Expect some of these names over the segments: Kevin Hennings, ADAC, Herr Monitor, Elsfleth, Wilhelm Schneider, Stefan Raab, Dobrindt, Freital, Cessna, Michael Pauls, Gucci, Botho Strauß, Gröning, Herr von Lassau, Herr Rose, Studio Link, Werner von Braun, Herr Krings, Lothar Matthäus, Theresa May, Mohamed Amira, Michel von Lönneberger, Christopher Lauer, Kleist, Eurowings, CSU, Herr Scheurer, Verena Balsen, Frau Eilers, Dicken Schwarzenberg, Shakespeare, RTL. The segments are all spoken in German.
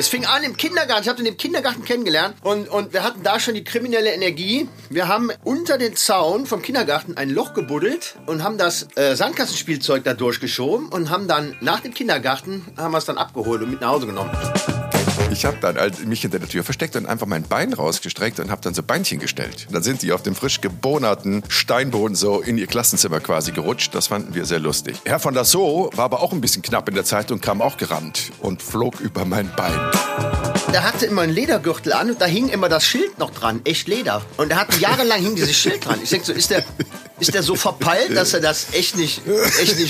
Es fing an im Kindergarten. Ich habe den im Kindergarten kennengelernt. Und wir hatten da schon die kriminelle Energie. Wir haben unter den Zaun vom Kindergarten ein Loch gebuddelt und haben das Sandkastenspielzeug da durchgeschoben und haben dann nach dem Kindergarten haben wir es dann abgeholt und mit nach Hause genommen. Ich habe dann mich hinter der Tür versteckt und einfach mein Bein rausgestreckt und habe dann so Beinchen gestellt. Dann sind die auf dem frisch gebohnerten Steinboden so in ihr Klassenzimmer quasi gerutscht. Das fanden wir sehr lustig. Herr von Dassault war aber auch ein bisschen knapp in der Zeit und kam auch gerannt und flog über mein Bein. Der hatte immer einen Ledergürtel an und da hing immer das Schild noch dran. Echt Leder. Und er hatte jahrelang hing dieses Schild dran. Ich denke so, ist der so verpeilt, dass er das echt nicht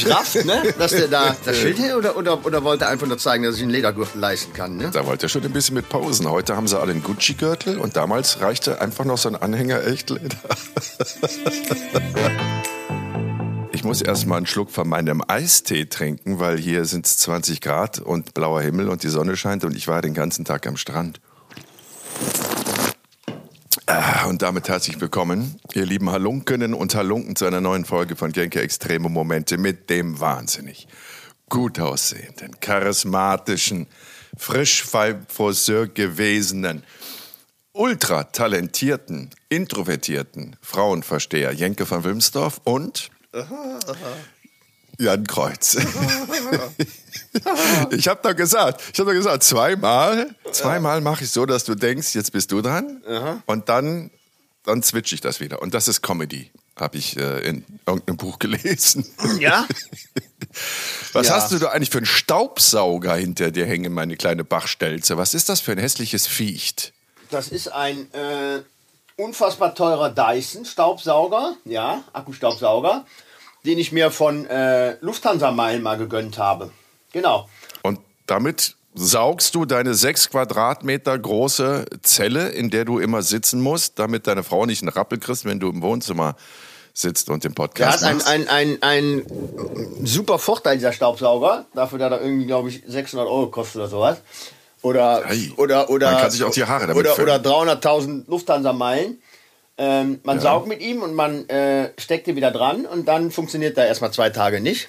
rafft, ne? Dass der da das Schild hält oder wollte er einfach nur zeigen, dass ich einen Ledergürtel leisten kann, ne? Da wollte er schon ein bisschen mit Pausen. Heute haben sie alle einen Gucci-Gürtel und damals reichte einfach noch so ein Anhänger echt Leder. Ich muss erstmal einen Schluck von meinem Eistee trinken, weil hier sind es 20 Grad und blauer Himmel und die Sonne scheint und ich war den ganzen Tag am Strand. Und damit herzlich willkommen, ihr lieben Halunkinnen und Halunken, zu einer neuen Folge von Jenke Extreme Momente mit dem wahnsinnig gut aussehenden, charismatischen, frisch Friseur gewesenen, ultra talentierten, introvertierten Frauenversteher Jenke von Wilmsdorf und... Jan Kreuz. Ich hab doch gesagt, zweimal mache ich so, dass du denkst, jetzt bist du dran. Aha. Und dann switche ich das wieder. Und das ist Comedy, habe ich in irgendeinem Buch gelesen. Ja? Was hast du da eigentlich für einen Staubsauger hinter dir hängen, meine kleine Bachstelze? Was ist das für ein hässliches Viecht? Das ist ein unfassbar teurer Dyson-Staubsauger, ja, Akkustaubsauger, den ich mir von Lufthansa mal gegönnt habe. Genau. Und damit saugst du deine 6 Quadratmeter große Zelle, in der du immer sitzen musst, damit deine Frau nicht einen Rappel kriegst, wenn du im Wohnzimmer sitzt und den Podcast machst. Der hat einen super Vorteil, dieser Staubsauger, dafür, dass er irgendwie, glaube ich, 600 Euro kostet oder sowas. Oder man kann sich auch die Haare damit füllen. Oder 300.000 Lufthansa-Meilen. Man saugt mit ihm und man steckt ihn wieder dran und dann funktioniert er erstmal 2 Tage nicht.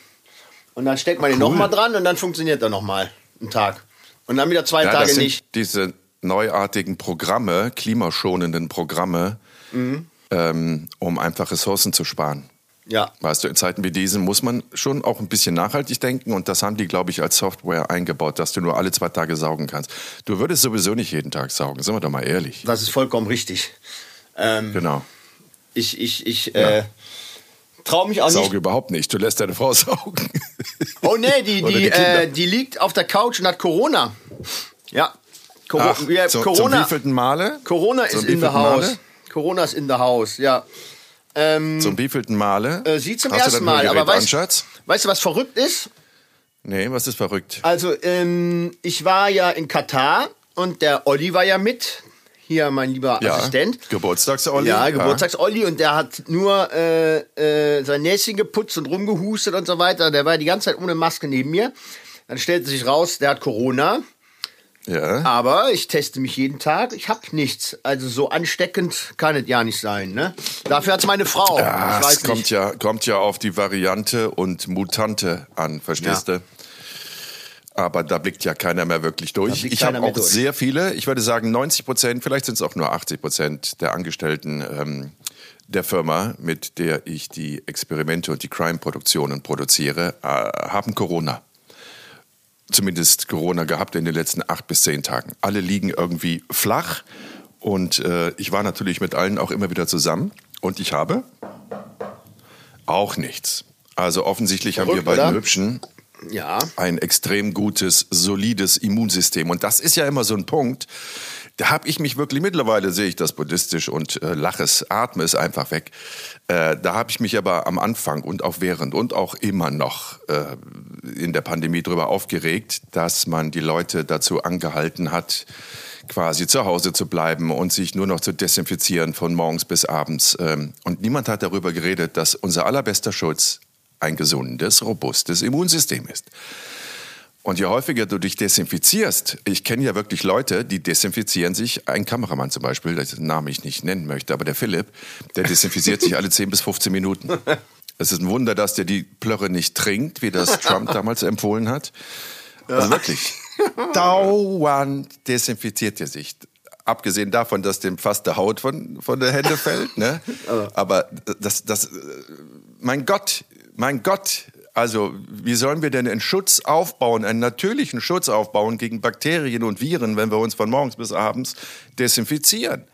Und dann steckt man ihn nochmal dran und dann funktioniert er nochmal einen Tag. Und dann wieder 2 Tage nicht. Diese neuartigen Programme, klimaschonenden Programme, um einfach Ressourcen zu sparen. Ja. Weißt du, in Zeiten wie diesen muss man schon auch ein bisschen nachhaltig denken und das haben die, glaube ich, als Software eingebaut, dass du nur alle 2 Tage saugen kannst. Du würdest sowieso nicht jeden Tag saugen, sind wir doch mal ehrlich. Das ist vollkommen richtig. Genau. Ich traue mich auch nicht. Sauge überhaupt nicht, du lässt deine Frau saugen. Oh nee, die liegt auf der Couch und hat Corona. Ja. Corona. Zum wievielten Male? Corona ist in the house. Corona ist in the house, ja. Zum wievielten Male? Sie zum ersten Mal. Aber weißt du, was verrückt ist? Nee, was ist verrückt? Also, ich war ja in Katar und der Olli war ja mit. Hier, mein lieber Assistent. Geburtstags-Olli. Ja, Geburtstags-Olli. Und der hat nur sein Näschen geputzt und rumgehustet und so weiter. Der war die ganze Zeit ohne Maske neben mir. Dann stellte sich raus, der hat Corona. Ja. Aber ich teste mich jeden Tag, ich habe nichts. Also so ansteckend kann es ja nicht sein, ne? Dafür hat's meine Frau. Ja, ich weiß es nicht. Kommt ja auf die Variante und Mutante an, verstehst du? Aber da blickt ja keiner mehr wirklich durch. Ich habe auch sehr viele, ich würde sagen 90%, vielleicht sind es auch nur 80% der Angestellten der Firma, mit der ich die Experimente und die Crime-Produktionen produziere, haben Corona. Zumindest Corona gehabt in den letzten 8 bis 10 Tagen. Alle liegen irgendwie flach und ich war natürlich mit allen auch immer wieder zusammen und ich habe auch nichts. Also offensichtlich haben wir beiden Hübschen ein extrem gutes, solides Immunsystem und das ist ja immer so ein Punkt, da habe ich mich wirklich, mittlerweile sehe ich das buddhistisch und lache es, atme es einfach weg. Da habe ich mich aber am Anfang und auch während und auch immer noch in der Pandemie drüber aufgeregt, dass man die Leute dazu angehalten hat, quasi zu Hause zu bleiben und sich nur noch zu desinfizieren von morgens bis abends. Und niemand hat darüber geredet, dass unser allerbester Schutz ein gesundes, robustes Immunsystem ist. Und je häufiger du dich desinfizierst, ich kenne ja wirklich Leute, die desinfizieren sich, ein Kameramann zum Beispiel, dessen Namen ich nicht nennen möchte, aber der Philipp, der desinfiziert sich alle 10 bis 15 Minuten. Es ist ein Wunder, dass der die Plörre nicht trinkt, wie das Trump damals empfohlen hat. Also wirklich, Dauernd desinfiziert er sich. Abgesehen davon, dass dem fast die Haut von der Hände fällt. Ne? Aber mein Gott, also wie sollen wir denn einen Schutz aufbauen, einen natürlichen Schutz aufbauen gegen Bakterien und Viren, wenn wir uns von morgens bis abends desinfizieren?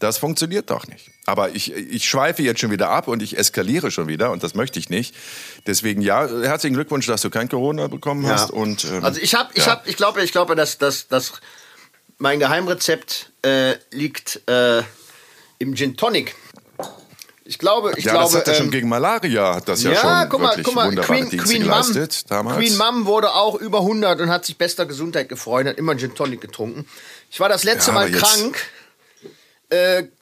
Das funktioniert doch nicht. Aber ich schweife jetzt schon wieder ab und ich eskaliere schon wieder und das möchte ich nicht. Deswegen ja, herzlichen Glückwunsch, dass du kein Corona bekommen hast. Und, also ich glaube, dass mein Geheimrezept liegt im Gin Tonic. Ich glaube, das hat ja schon gegen Malaria, hat das schon wunderbare Dienste geleistet damals. Queen Mum wurde auch über 100 und hat sich bester Gesundheit gefreut, hat immer Gin Tonic getrunken. Ich war das letzte Mal krank,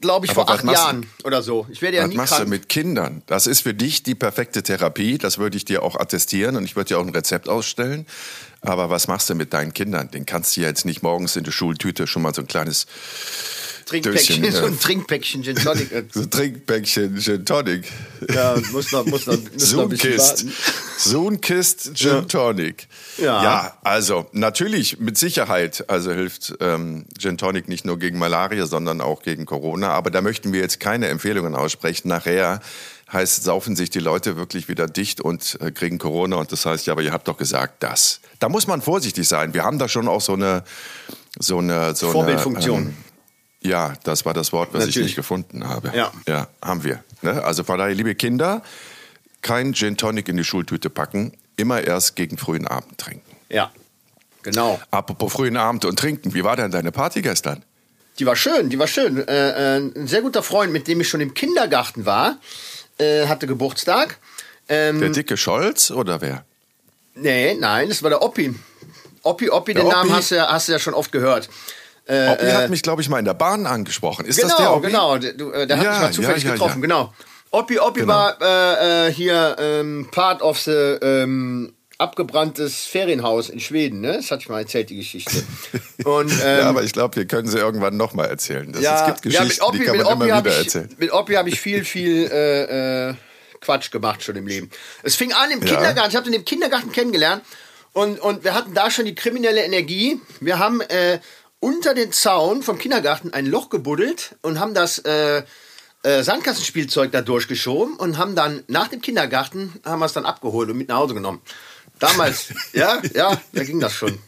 glaube ich, vor 8 Jahren oder so. Ich werde ja nie krank. Was machst du mit Kindern? Das ist für dich die perfekte Therapie, das würde ich dir auch attestieren und ich würde dir auch ein Rezept ausstellen. Aber was machst du mit deinen Kindern? Den kannst du ja jetzt nicht morgens in der Schultüte schon mal so ein kleines... Trinkpäckchen Gin Tonic. So ein Trinkpäckchen Gin Tonic. Ja, muss noch ein bisschen warten. So ein Kist Gin Tonic. Ja, also natürlich, mit Sicherheit, also hilft Gin Tonic nicht nur gegen Malaria, sondern auch gegen Corona. Aber da möchten wir jetzt keine Empfehlungen aussprechen. Nachher heißt, saufen sich die Leute wirklich wieder dicht und kriegen Corona. Und das heißt, ja, aber ihr habt doch gesagt, das. Da muss man vorsichtig sein. Wir haben da schon auch so eine Vorbildfunktion. Ja, das war das Wort, was natürlich ich nicht gefunden habe. Ja haben wir. Ne? Also von daher, liebe Kinder, kein Gin Tonic in die Schultüte packen, immer erst gegen frühen Abend trinken. Ja, genau. Apropos frühen Abend und trinken, wie war denn deine Party gestern? Die war schön. Ein sehr guter Freund, mit dem ich schon im Kindergarten war, hatte Geburtstag. Der dicke Scholz oder wer? Nein, das war der Oppi. Oppi, den Namen hast du ja schon oft gehört. Oppi hat mich, glaube ich, mal in der Bahn angesprochen. Ist das der Oppi? Genau, der hat mich mal zufällig getroffen. Genau. Oppi war hier Part of the abgebranntes Ferienhaus in Schweden. Ne? Das hatte ich mal erzählt, die Geschichte. Und, ja, aber ich glaube, wir können sie irgendwann nochmal erzählen. Es gibt Geschichten, die kann man immer wieder erzählen. Mit Oppi habe ich viel Quatsch gemacht schon im Leben. Es fing an im Kindergarten. Ich habe ihn im Kindergarten kennengelernt. Und wir hatten da schon die kriminelle Energie. Wir haben... unter den Zaun vom Kindergarten ein Loch gebuddelt und haben das Sandkastenspielzeug da durchgeschoben und haben dann nach dem Kindergarten haben wir es dann abgeholt und mit nach Hause genommen. Damals, da ging das schon.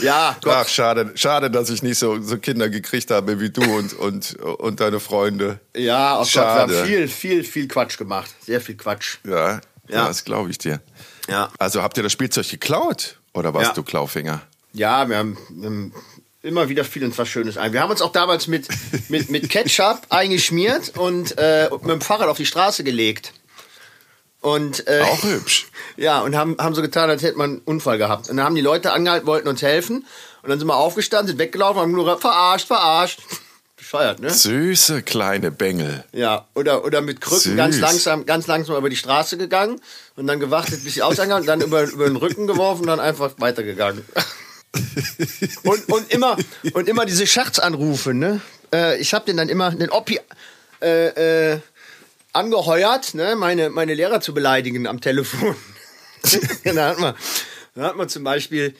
Ja, Gott. Ach, schade, dass ich nicht so Kinder gekriegt habe wie du und deine Freunde. Ja, auch schade. Gott, wir haben viel Quatsch gemacht, sehr viel Quatsch. Ja. Das glaube ich dir. Ja. Also habt ihr das Spielzeug geklaut oder warst du Klaufinger? Ja, wir haben immer wieder viel und was Schönes ein. Wir haben uns auch damals mit Ketchup eingeschmiert und mit dem Fahrrad auf die Straße gelegt. Auch hübsch. Ja, und haben so getan, als hätte man einen Unfall gehabt. Und dann haben die Leute angehalten, wollten uns helfen. Und dann sind wir aufgestanden, sind weggelaufen, haben nur verarscht. Bescheuert, ne? Süße kleine Bengel. Ja, oder mit Krücken ganz langsam über die Straße gegangen. Und dann gewartet, bis sie ausgegangen und dann über den Rücken geworfen und dann einfach weitergegangen. und immer diese Scherzanrufe, ne? Ich habe den Oppi angeheuert, ne? meine Lehrer zu beleidigen am Telefon. da hat man zum Beispiel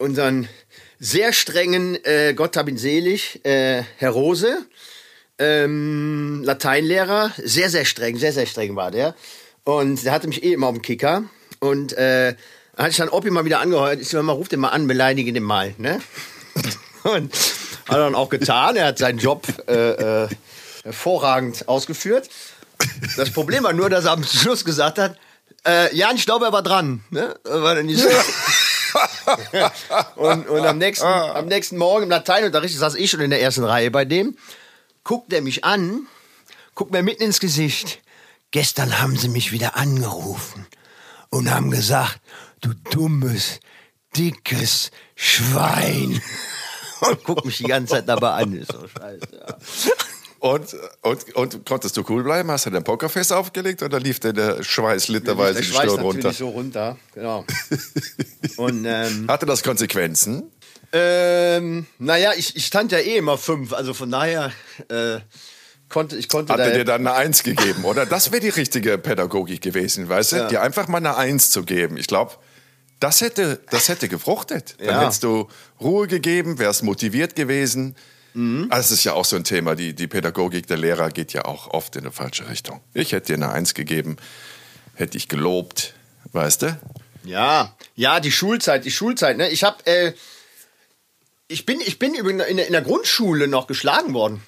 unseren sehr strengen, Gott hab ihn selig, Herr Rose, Lateinlehrer, sehr, sehr streng war der. Und der hatte mich eh immer auf dem Kicker. Und hatte ich dann Oppi mal wieder angeheuert, ich sag mal, ruf den mal an, beleidige den mal, ne? Und hat er dann auch getan, er hat seinen Job hervorragend ausgeführt. Das Problem war nur, dass er am Schluss gesagt hat, Jan, ich glaube, er war dran, ne? War dann nicht so. Und am nächsten Morgen im Lateinunterricht, saß ich schon in der ersten Reihe bei dem, guckt er mich an, guckt mir mitten ins Gesicht, gestern haben sie mich wieder angerufen und haben gesagt, du dummes, dickes Schwein. Und guck mich die ganze Zeit dabei an. Ist so scheiße. Ja. Und konntest du cool bleiben? Hast du dein Pokerface aufgelegt oder lief dir der Schweiß literweise die Stirn runter? Der Schweiß natürlich so runter, genau. Und, hatte das Konsequenzen? Naja, ich stand ja eh immer 5, also von daher... Hat er dir dann eine 1 gegeben, oder? Das wäre die richtige Pädagogik gewesen, weißt du? Ja. Dir einfach mal eine 1 zu geben. Ich glaube, Das hätte gefruchtet. Dann hättest du Ruhe gegeben, wärst motiviert gewesen. Mhm. Also es ist ja auch so ein Thema, die Pädagogik der Lehrer geht ja auch oft in eine falsche Richtung. Ich hätte dir eine 1 gegeben, hätte ich gelobt, weißt du? Ja, die Schulzeit. Ne? Ich habe, ich bin in der Grundschule noch geschlagen worden.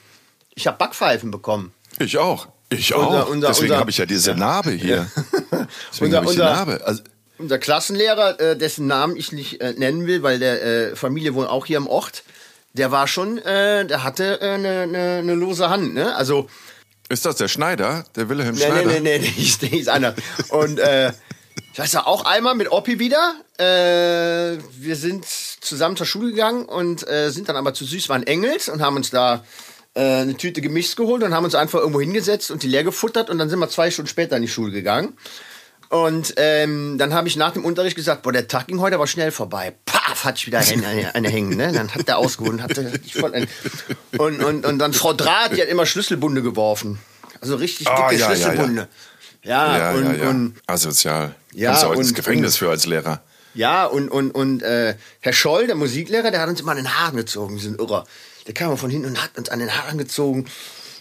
Ich habe Backpfeifen bekommen. Ich auch. Deswegen habe ich ja diese Narbe hier. Ja. Deswegen habe ich die Narbe. Also, unser Klassenlehrer, dessen Namen ich nicht nennen will, weil der Familie wohnt auch hier im Ort, der war schon, der hatte eine lose Hand, ne? Also. Ist das der Schneider? Der Wilhelm Schneider? Nee, ist einer. Und ich weiß ja auch einmal mit Oppi wieder. Wir sind zusammen zur Schule gegangen und sind dann aber zu süß, waren Engels und haben uns da eine Tüte Gemischs geholt und haben uns einfach irgendwo hingesetzt und die leer gefuttert und dann sind wir 2 Stunden später in die Schule gegangen. Und dann habe ich nach dem Unterricht gesagt, boah, der Tag ging heute aber schnell vorbei. Paf, hatte ich wieder eine hängen, ne? Dann hat der ausgeholt und hatte ich voll einen. Und dann Frau Draht, die hat immer Schlüsselbunde geworfen. Also richtig dicke Schlüsselbunde. Ja. Und asozial. Ja, kommst du heute ins Gefängnis für als Lehrer. Ja, und Herr Scholl, der Musiklehrer, der hat uns immer an den Haaren gezogen, wir sind Irrer. Der kam von hinten und hat uns an den Haaren gezogen.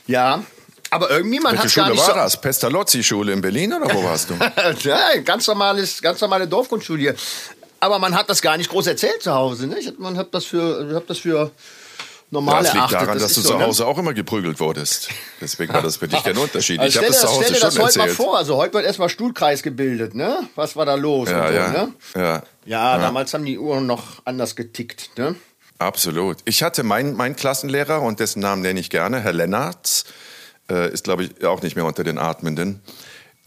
Ja. Aber irgendjemand hat gar nicht. Welche Schule war das? Pestalozzi-Schule in Berlin oder wo warst du? Nein, ganz normale Dorfgrundschule hier. Aber man hat das gar nicht groß erzählt zu Hause. Ne? Man hat das für normal erachtet. Das liegt daran, dass du zu Hause auch immer geprügelt wurdest. Deswegen war das für dich kein Unterschied. Also ich habe das zu Hause schon erzählt. Stell dir das heute mal vor. Also heute wird erstmal Stuhlkreis gebildet. Ne? Was war da los? Ja, damals haben die Uhren noch anders getickt. Ne? Absolut. Ich hatte meinen Klassenlehrer, und dessen Namen nenne ich gerne, Herr Lennartz. Ist, glaube ich, auch nicht mehr unter den Atmenden.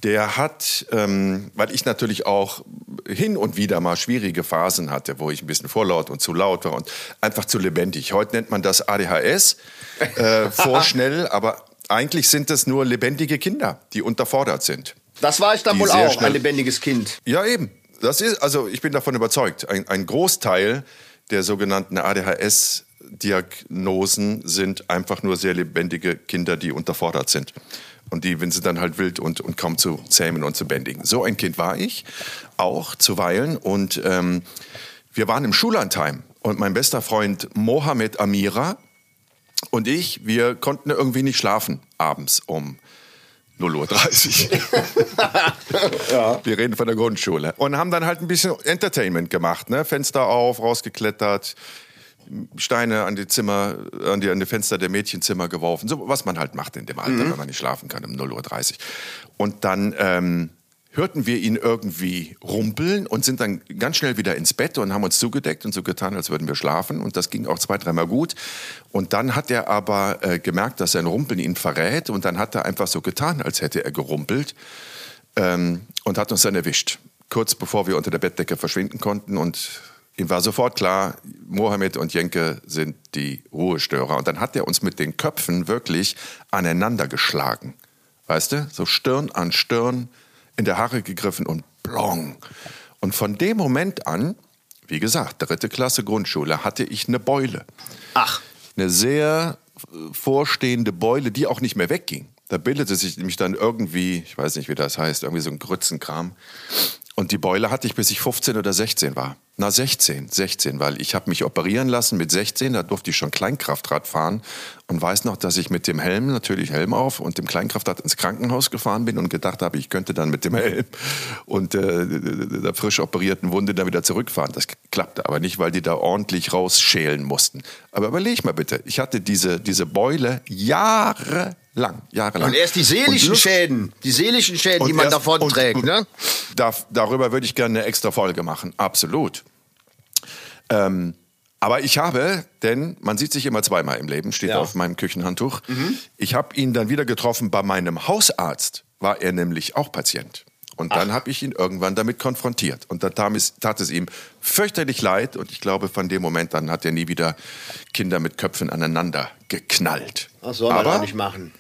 Der hat, weil ich natürlich auch hin und wieder mal schwierige Phasen hatte, wo ich ein bisschen vorlaut und zu laut war und einfach zu lebendig. Heute nennt man das ADHS, vorschnell, aber eigentlich sind es nur lebendige Kinder, die unterfordert sind. Das war ich dann wohl auch, ein lebendiges Kind. Ja, eben. Das ist, also ich bin davon überzeugt, ein Großteil der sogenannten ADHS Diagnosen sind einfach nur sehr lebendige Kinder, die unterfordert sind. Und die, wenn sie dann halt wild und kaum zu zähmen und zu bändigen. So ein Kind war ich auch zuweilen. Und wir waren im Schullandheim. Und mein bester Freund Mohamed Amira und ich, wir konnten irgendwie nicht schlafen abends um 0.30 Uhr. Ja. Wir reden von der Grundschule. Und haben dann halt ein bisschen Entertainment gemacht. Ne? Fenster auf, rausgeklettert. Steine an die Zimmer, an die Fenster der Mädchenzimmer geworfen. So, was man halt macht in dem Alter, wenn man nicht schlafen kann, um 0.30 Uhr. Und dann hörten wir ihn irgendwie rumpeln und sind dann ganz schnell wieder ins Bett und haben uns zugedeckt und so getan, als würden wir schlafen. Und das ging auch 2-3 Mal gut. Und dann hat er aber gemerkt, dass sein Rumpeln ihn verrät. Und dann hat er einfach so getan, als hätte er gerumpelt und hat uns dann erwischt. Kurz bevor wir unter der Bettdecke verschwinden konnten und... Ihm war sofort klar, Mohammed und Jenke sind die Ruhestörer. Und dann hat er uns mit den Köpfen wirklich aneinander geschlagen. Weißt du? So Stirn an Stirn, in der Haare gegriffen und blong. Und von dem Moment an, wie gesagt, 3. Klasse Grundschule, hatte ich eine Beule. Ach. Eine sehr vorstehende Beule, die auch nicht mehr wegging. Da bildete sich nämlich dann irgendwie, ich weiß nicht, wie das heißt, irgendwie so ein Grützenkram. Und die Beule hatte ich, bis ich 15 oder 16 war. Na, 16, weil ich habe mich operieren lassen mit 16, da durfte ich schon Kleinkraftrad fahren und weiß noch, dass ich mit dem Helm, natürlich Helm auf, und dem Kleinkraftrad ins Krankenhaus gefahren bin und gedacht habe, ich könnte dann mit dem Helm und der frisch operierten Wunde dann wieder zurückfahren. Das klappte aber nicht, weil die da ordentlich rausschälen mussten. Aber überleg mal bitte, ich hatte diese Beule jahrelang. Und erst die seelischen Schäden, die man davon trägt. Ne? Darüber würde ich gerne eine extra Folge machen, absolut. Aber ich habe, denn man sieht sich immer zweimal im Leben, steht auf meinem Küchenhandtuch. Mhm. Ich habe ihn dann wieder getroffen bei meinem Hausarzt, war er nämlich auch Patient. Und dann habe ich ihn irgendwann damit konfrontiert. Und da tat es ihm fürchterlich leid. Und ich glaube, von dem Moment an hat er nie wieder Kinder mit Köpfen aneinander geknallt. Das soll man auch nicht machen.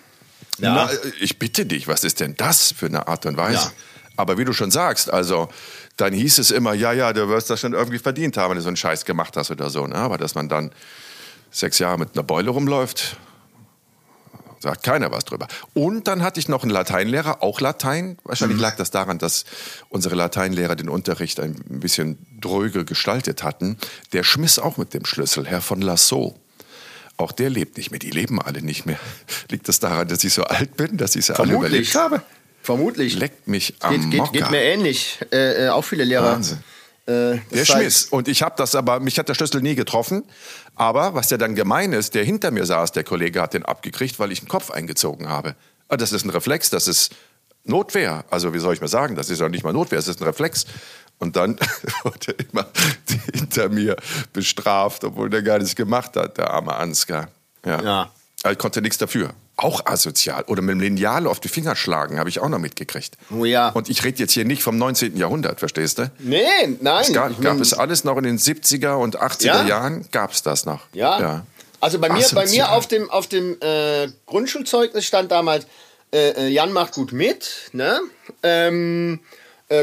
Ja. Na, ich bitte dich, was ist denn das für eine Art und Weise? Ja. Aber wie du schon sagst, also dann hieß es immer, du wirst das schon irgendwie verdient haben, wenn du so einen Scheiß gemacht hast oder so. Ne? Aber dass man dann 6 Jahre mit einer Beule rumläuft, Sagt keiner was drüber. Und dann hatte ich noch einen Lateinlehrer, auch Latein. Wahrscheinlich lag das daran, dass unsere Lateinlehrer den Unterricht ein bisschen dröge gestaltet hatten. Der schmiss auch mit dem Schlüssel, Herr von Lassau. Auch der lebt nicht mehr, die leben alle nicht mehr. Liegt das daran, dass ich so alt bin, dass ich sie alle überlebt habe? Vermutlich. Leckt mich am Mocker. Geht mir ähnlich, auch viele Lehrer. Wahnsinn. Der schmiss. Und ich habe das aber, mich hat der Schlüssel nie getroffen. Aber was ja dann gemein ist, der hinter mir saß, der Kollege hat den abgekriegt, weil ich den Kopf eingezogen habe. Das ist ein Reflex, das ist Notwehr. Also wie soll ich mal sagen, das ist ja nicht mal Notwehr, das ist ein Reflex. Und dann wurde immer hinter mir bestraft, obwohl der gar nichts gemacht hat, der arme Ansgar. Ja. Er konnte nichts dafür. Auch asozial. Oder mit dem Lineal auf die Finger schlagen, habe ich auch noch mitgekriegt. Oh ja. Und ich rede jetzt hier nicht vom 19. Jahrhundert, verstehst du? Nee, nein. Gab es alles noch in den 70er und 80er Jahren? Gab es das noch? Ja. Also bei mir auf dem Grundschulzeugnis stand damals, Jan macht gut mit, ne?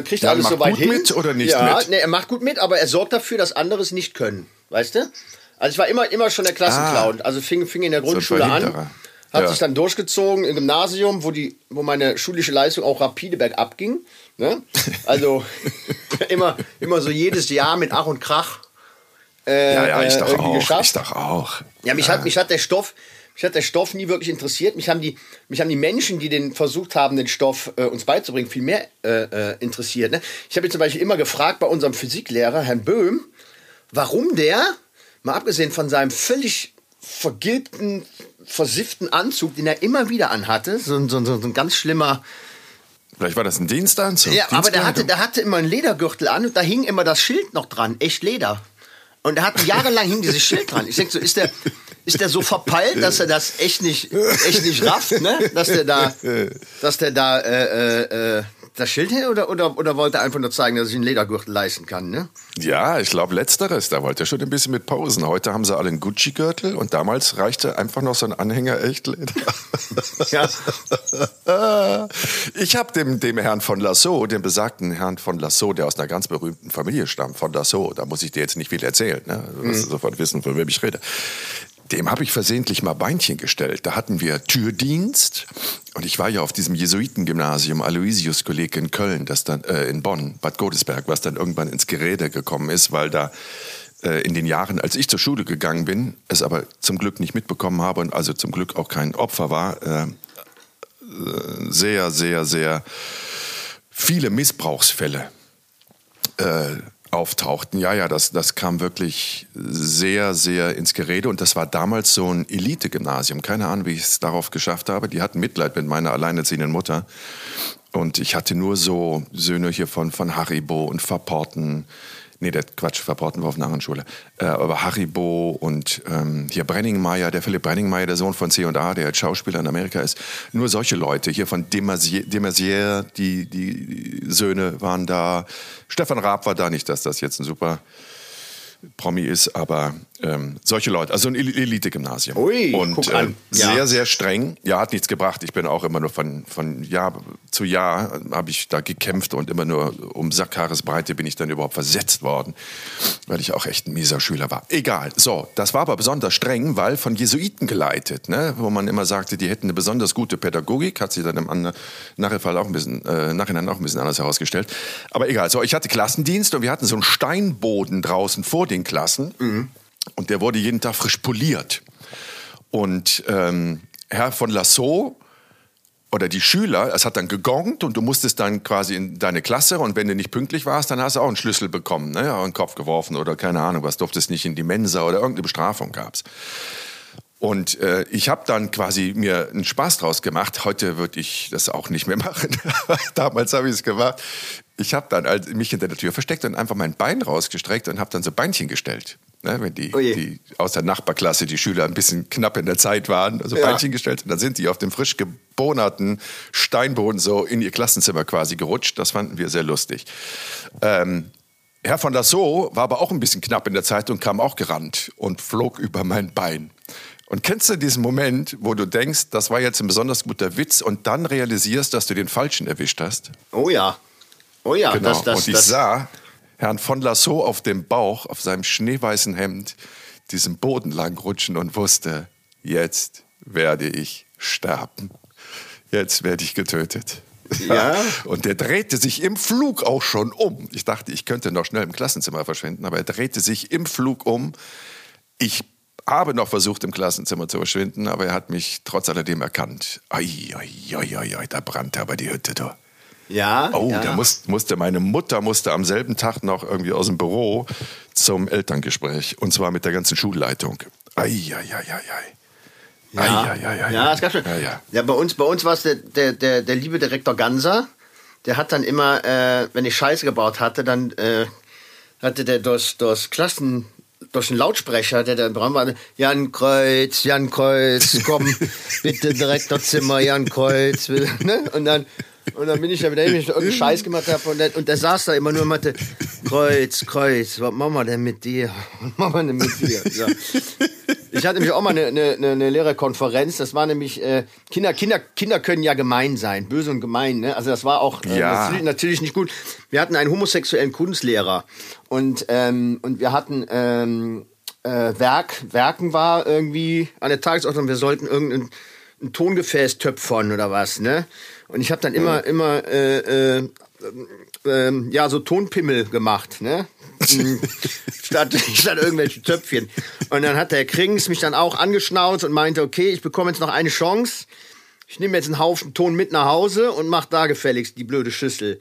Kriegt alles soweit hin. Er macht gut mit oder nicht mit? Ja, er macht gut mit, aber er sorgt dafür, dass andere es nicht können. Weißt du? Also ich war immer schon der Klassenclown. Also fing in der Grundschule an. Hat sich dann durchgezogen im Gymnasium, wo meine schulische Leistung auch rapide bergab ging. Ne? Also immer so jedes Jahr mit Ach und Krach. Ich doch auch. Ja, mich hat der Stoff nie wirklich interessiert. Mich haben die Menschen, die den versucht haben, den Stoff uns beizubringen, viel mehr interessiert. Ne? Ich habe mich zum Beispiel immer gefragt bei unserem Physiklehrer, Herrn Böhm, warum der, mal abgesehen von seinem völlig vergilbten, versifften Anzug, den er immer wieder anhatte, so ein ganz schlimmer... Vielleicht war das ein Dienstanzug. Ja, aber der hatte immer einen Ledergürtel an und da hing immer das Schild noch dran, echt Leder. Und jahrelang hing dieses Schild dran. Ich denke so, ist der so verpeilt, dass er das echt nicht rafft, ne? Dass der da das Schild hält oder wollte er einfach nur zeigen, dass ich einen Ledergürtel leisten kann, ne? Ja, ich glaube letzteres. Da wollte er schon ein bisschen mit posen. Heute haben sie alle einen Gucci-Gürtel und damals reichte einfach noch so ein Anhänger echt Leder. Ja. Ich habe dem Herrn von Lassau, dem besagten Herrn von Lassau, der aus einer ganz berühmten Familie stammt, von Dassault, da muss ich dir jetzt nicht viel erzählen, ne? Du wirst sofort wissen, von wem ich rede. Dem habe ich versehentlich mal Beinchen gestellt. Da hatten wir Türdienst und ich war ja auf diesem Jesuitengymnasium Aloisius-Kolleg in Köln, das dann in Bonn, Bad Godesberg, was dann irgendwann ins Gerede gekommen ist, weil da in den Jahren, als ich zur Schule gegangen bin, es aber zum Glück nicht mitbekommen habe und also zum Glück auch kein Opfer war, sehr, sehr, sehr viele Missbrauchsfälle auftauchten. Ja, das kam wirklich sehr, sehr ins Gerede und das war damals so ein Elite-Gymnasium. Keine Ahnung, wie ich es darauf geschafft habe. Die hatten Mitleid mit meiner alleinerziehenden Mutter und ich hatte nur so Söhne hier von Haribo und Verporten. Nee, der Quatsch, Verporten war auf einer anderen Schule. Aber Haribo und hier Brenninkmeijer, der Philipp Brenninkmeijer, der Sohn von C&A, der jetzt Schauspieler in Amerika ist. Nur solche Leute. Hier von Demasier, die Söhne waren da. Stefan Raab war da. Nicht, dass das jetzt ein super Promi ist, aber solche Leute. Also ein Elite-Gymnasium. Ui, und guck an. Ja. Sehr, sehr streng. Ja, hat nichts gebracht. Ich bin auch immer nur von Jahr zu Jahr habe ich da gekämpft und immer nur um Sackhaaresbreite bin ich dann überhaupt versetzt worden, weil ich auch echt ein mieser Schüler war. Egal. So, das war aber besonders streng, weil von Jesuiten geleitet, ne? Wo man immer sagte, die hätten eine besonders gute Pädagogik, hat sich dann im Nachhinein auch ein bisschen, anders herausgestellt. Aber egal. So, ich hatte Klassendienst und wir hatten so einen Steinboden draußen vor den Klassen. Mhm. Und der wurde jeden Tag frisch poliert. Und Herr von Lassau oder die Schüler, es hat dann gegongt und du musstest dann quasi in deine Klasse und wenn du nicht pünktlich warst, dann hast du auch einen Schlüssel bekommen, ne? Auf den Kopf geworfen oder keine Ahnung was, durftest nicht in die Mensa oder irgendeine Bestrafung gab's. Und ich habe dann quasi mir einen Spaß draus gemacht. Heute würde ich das auch nicht mehr machen. Damals habe ich es gemacht. Ich habe dann mich hinter der Tür versteckt und einfach mein Bein rausgestreckt und habe dann so Beinchen gestellt. Ne, wenn die aus der Nachbarklasse die Schüler ein bisschen knapp in der Zeit waren, also Beinchen gestellt und dann sind die auf dem frisch gebohnerten Steinboden so in ihr Klassenzimmer quasi gerutscht. Das fanden wir sehr lustig. Herr von Dassault war aber auch ein bisschen knapp in der Zeit und kam auch gerannt und flog über mein Bein. Und kennst du diesen Moment, wo du denkst, das war jetzt ein besonders guter Witz und dann realisierst, dass du den Falschen erwischt hast? Oh ja. Genau. Und ich sah Herrn von Lassau auf dem Bauch, auf seinem schneeweißen Hemd, diesem Boden lang rutschen und wusste, jetzt werde ich sterben. Jetzt werde ich getötet. Ja. Und der drehte sich im Flug auch schon um. Ich dachte, ich könnte noch schnell im Klassenzimmer verschwinden, aber er drehte sich im Flug um. Ich habe noch versucht, im Klassenzimmer zu verschwinden, aber er hat mich trotz alledem erkannt. Ai, da brannte aber die Hütte, du. Ja. Oh, ja. Da meine Mutter musste am selben Tag noch irgendwie aus dem Büro zum Elterngespräch. Und zwar mit der ganzen Schulleitung. Ja, das gab's schon. Ja, bei uns war es der liebe Direktor Ganser. Der hat dann immer, wenn ich Scheiße gebaut hatte, dann hatte der durch den Lautsprecher, der da im Raum war, Jan Kreuz, komm, bitte Direktorzimmer, Jan Kreuz. Ne? Und dann bin ich da wieder hin, wenn ich irgendeinen Scheiß gemacht habe. Und der saß da immer nur und meinte, Kreuz, was machen wir denn mit dir? Ja. Ich hatte nämlich auch mal eine Lehrerkonferenz. Das war nämlich, Kinder können ja gemein sein, böse und gemein. Ne? Also das war auch natürlich nicht gut. Wir hatten einen homosexuellen Kunstlehrer und wir hatten Werken war irgendwie an der Tagesordnung. Wir sollten irgendein Tongefäß töpfern oder was, ne? Und ich habe dann immer so Tonpimmel gemacht, ne? statt irgendwelche Töpfchen. Und dann hat der Herr Krings mich dann auch angeschnauzt und meinte, okay, ich bekomme jetzt noch eine Chance. Ich nehme jetzt einen Haufen Ton mit nach Hause und mach da gefälligst die blöde Schüssel.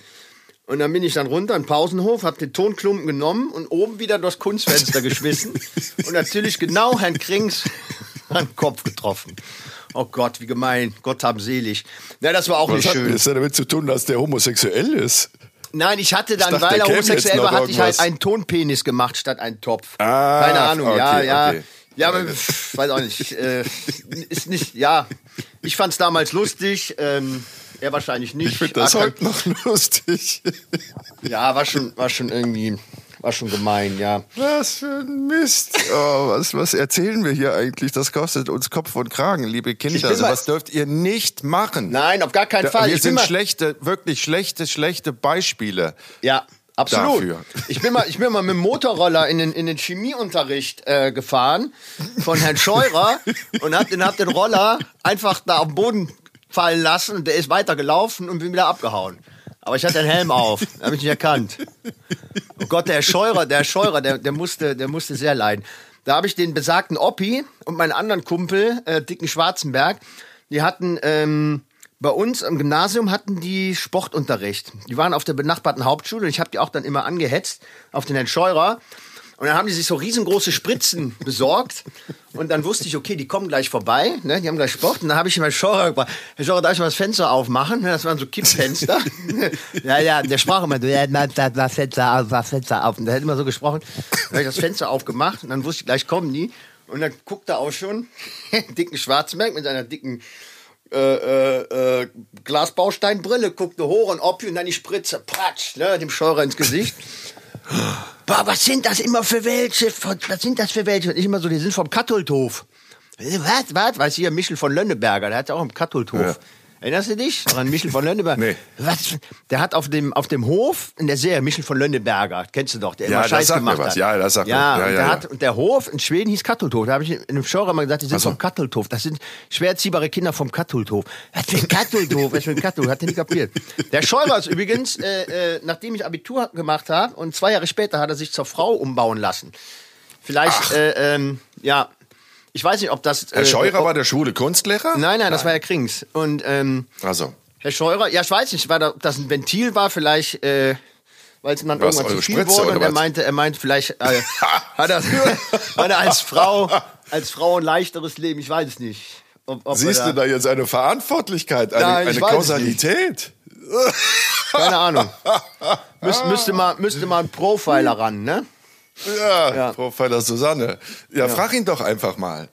Und dann bin ich dann runter in den Pausenhof, hab den Tonklumpen genommen und oben wieder durchs Kunstfenster geschmissen. Und natürlich genau Herrn Krings an den Kopf getroffen. Oh Gott, wie gemein. Gott haben selig. Na, das war auch nicht schön. Was hat das damit zu tun, dass der homosexuell ist? Nein, ich hatte dann, weil er homosexuell war, hatte ich halt einen Tonpenis gemacht statt einen Topf. Ah, keine Ahnung, okay, ja. Okay. Ja, aber weiß auch nicht. Ist nicht, ja. Ich fand's damals lustig. Er wahrscheinlich nicht. Ich finde das heute noch lustig. Ja, war schon irgendwie. War schon gemein, ja. Was für ein Mist. Oh, was erzählen wir hier eigentlich? Das kostet uns Kopf und Kragen, liebe Kinder. Also, was dürft ihr nicht machen? Nein, auf gar keinen Fall. Wir sind wirklich schlechte Beispiele. Ja, absolut. Dafür. Ich bin mal mit dem Motorroller in den Chemieunterricht gefahren von Herrn Scheurer und hab den Roller einfach da auf den Boden fallen lassen und der ist weitergelaufen und bin wieder abgehauen. Aber ich hatte einen Helm auf, habe ich nicht erkannt. Oh Gott, der Herr Scheurer, der musste sehr leiden. Da habe ich den besagten Oppi und meinen anderen Kumpel, Dicken Schwarzenberg, die hatten bei uns am Gymnasium hatten die Sportunterricht. Die waren auf der benachbarten Hauptschule und ich habe die auch dann immer angehetzt auf den Herrn Scheurer. Und dann haben die sich so riesengroße Spritzen besorgt. Und dann wusste ich, okay, die kommen gleich vorbei, ne? Die haben gleich Sport. Und dann habe ich meinen Scheurer gefragt, Herr Scheurer, darf ich mal das Fenster aufmachen? Das waren so Kippfenster. Ja, der sprach immer, das Fenster auf, das Fenster auf. Und der hat immer so gesprochen. Dann habe ich das Fenster aufgemacht und dann wusste ich, gleich kommen die. Und dann guckt er auch schon, dicken Schwarzenberg mit seiner dicken Glasbausteinbrille, guckte hoch und Oppi und dann die Spritze, patsch, ne? Dem Scheurer ins Gesicht. Boah, was sind das immer für welche? Und ich immer so, die sind vom Kattelhof. Was? Weißt du, hier Michel von Lönneberger, der hat ja auch im Kattelhof. Ja. Erinnerst du dich an Michel von Lönneberger? Nee. Was? Der hat auf dem Hof in der Serie Michel von Lönneberger, kennst du doch, der immer Scheiß gemacht hat. Ja, das sagt mir was. Ja, und der Hof in Schweden hieß Kattelhof. Da habe ich in einem Genre mal gesagt, die sind vom Kattelhof. Das sind schwerziehbare Kinder vom Kattelhof. Was für ein Kattelhof? Was für ein Kattelhof? Hat der nicht kapiert. Der Scheurer ist übrigens, nachdem ich Abitur gemacht habe und 2 Jahre später hat er sich zur Frau umbauen lassen. Vielleicht, ja... Ich weiß nicht, ob das... Herr Scheurer war der schwule Kunstlehrer? Nein, das war Herr Krings. Und, also. Herr Scheurer, ja, ich weiß nicht, ob das ein Ventil war, vielleicht, weil es dann irgendwann zu viel wurde. Und er meinte, vielleicht hat er als Frau ein leichteres Leben, ich weiß es nicht. Siehst du da jetzt eine Verantwortlichkeit, eine Kausalität? Keine Ahnung. Müsste mal ein Profiler ran, ne? Ja, Profiler Susanne. Ja, frag ihn doch einfach mal.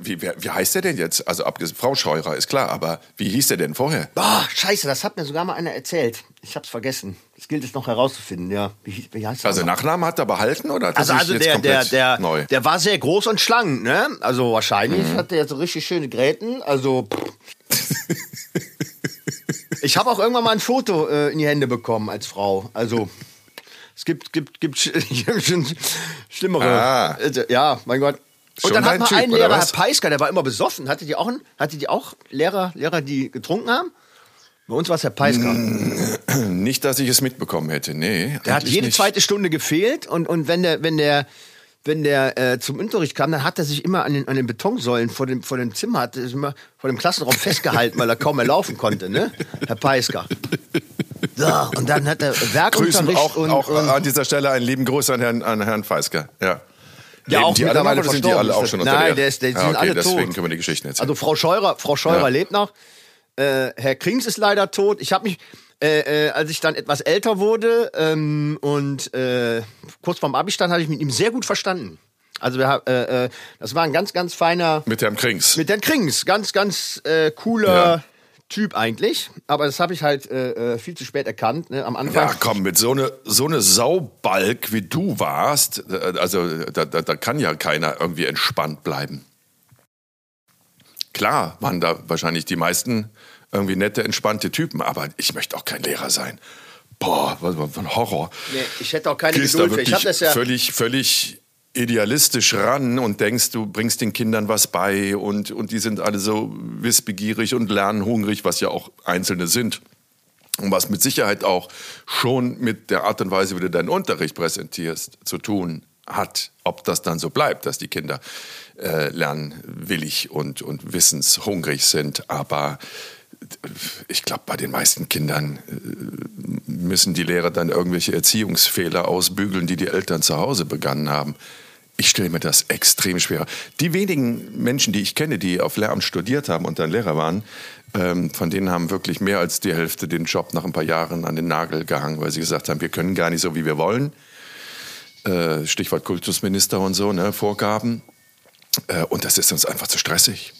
Wie heißt der denn jetzt? Also Frau Scheurer, ist klar, aber wie hieß der denn vorher? Boah, scheiße, das hat mir sogar mal einer erzählt. Ich hab's vergessen. Das gilt es noch herauszufinden, ja. Wie heißt der? Also Nachnamen hat er behalten, oder? Der war sehr groß und schlank, ne? Also wahrscheinlich hat der so richtig schöne Gräten, also... Ich habe auch irgendwann mal ein Foto in die Hände bekommen als Frau, also... Es gibt schon schlimmere. Ja, mein Gott. Und dann hatten wir einen Lehrer, Herr Peisker, der war immer besoffen. Hatte die auch Lehrer, die getrunken haben? Bei uns war es Herr Peisker. Nicht, dass ich es mitbekommen hätte, nee. Der hat jede zweite Stunde gefehlt und wenn der zum Unterricht kam, dann hat er sich immer an den Betonsäulen vor dem Zimmer, hat immer vor dem Klassenraum festgehalten, weil er kaum mehr laufen konnte, ne? Herr Peisker. So, und dann hat er Werkunterricht. Auch an dieser Stelle einen lieben Gruß an Herrn Peisker, ja. Ja, leben auch die mittlerweile alle, sind die alle auch schon unter Nein, die sind alle tot. Deswegen können wir die Geschichten erzählen. Also Frau Scheurer ja. Lebt noch. Herr Krings ist leider tot. Ich habe mich, als ich dann etwas älter wurde und kurz vorm Abi stand, habe ich mit ihm sehr gut verstanden. Also das war ein ganz, ganz feiner... Mit Herrn Krings. Mit Herrn Krings. Ganz, ganz cooler... Ja. Typ eigentlich, aber das habe ich halt viel zu spät erkannt, ne? Am Anfang. Ja komm, mit so eine Saubalk wie du warst, also da kann ja keiner irgendwie entspannt bleiben. Klar waren da wahrscheinlich die meisten irgendwie nette, entspannte Typen, aber ich möchte auch kein Lehrer sein. Boah, was für ein Horror. Nee, ich hätte auch keine Geduld für. Ich habe das ja völlig idealistisch ran und denkst, du bringst den Kindern was bei und die sind alle so wissbegierig und lernhungrig, was ja auch Einzelne sind. Und was mit Sicherheit auch schon mit der Art und Weise, wie du deinen Unterricht präsentierst, zu tun hat. Ob das dann so bleibt, dass die Kinder lernwillig und wissenshungrig sind. Aber ich glaube, bei den meisten Kindern müssen die Lehrer dann irgendwelche Erziehungsfehler ausbügeln, die die Eltern zu Hause begangen haben. Ich stelle mir das extrem schwer. Die wenigen Menschen, die ich kenne, die auf Lehramt studiert haben und dann Lehrer waren, von denen haben wirklich mehr als die Hälfte den Job nach ein paar Jahren an den Nagel gehangen, weil sie gesagt haben, wir können gar nicht so, wie wir wollen. Stichwort Kultusminister und so, ne, Vorgaben. Und das ist uns einfach zu stressig.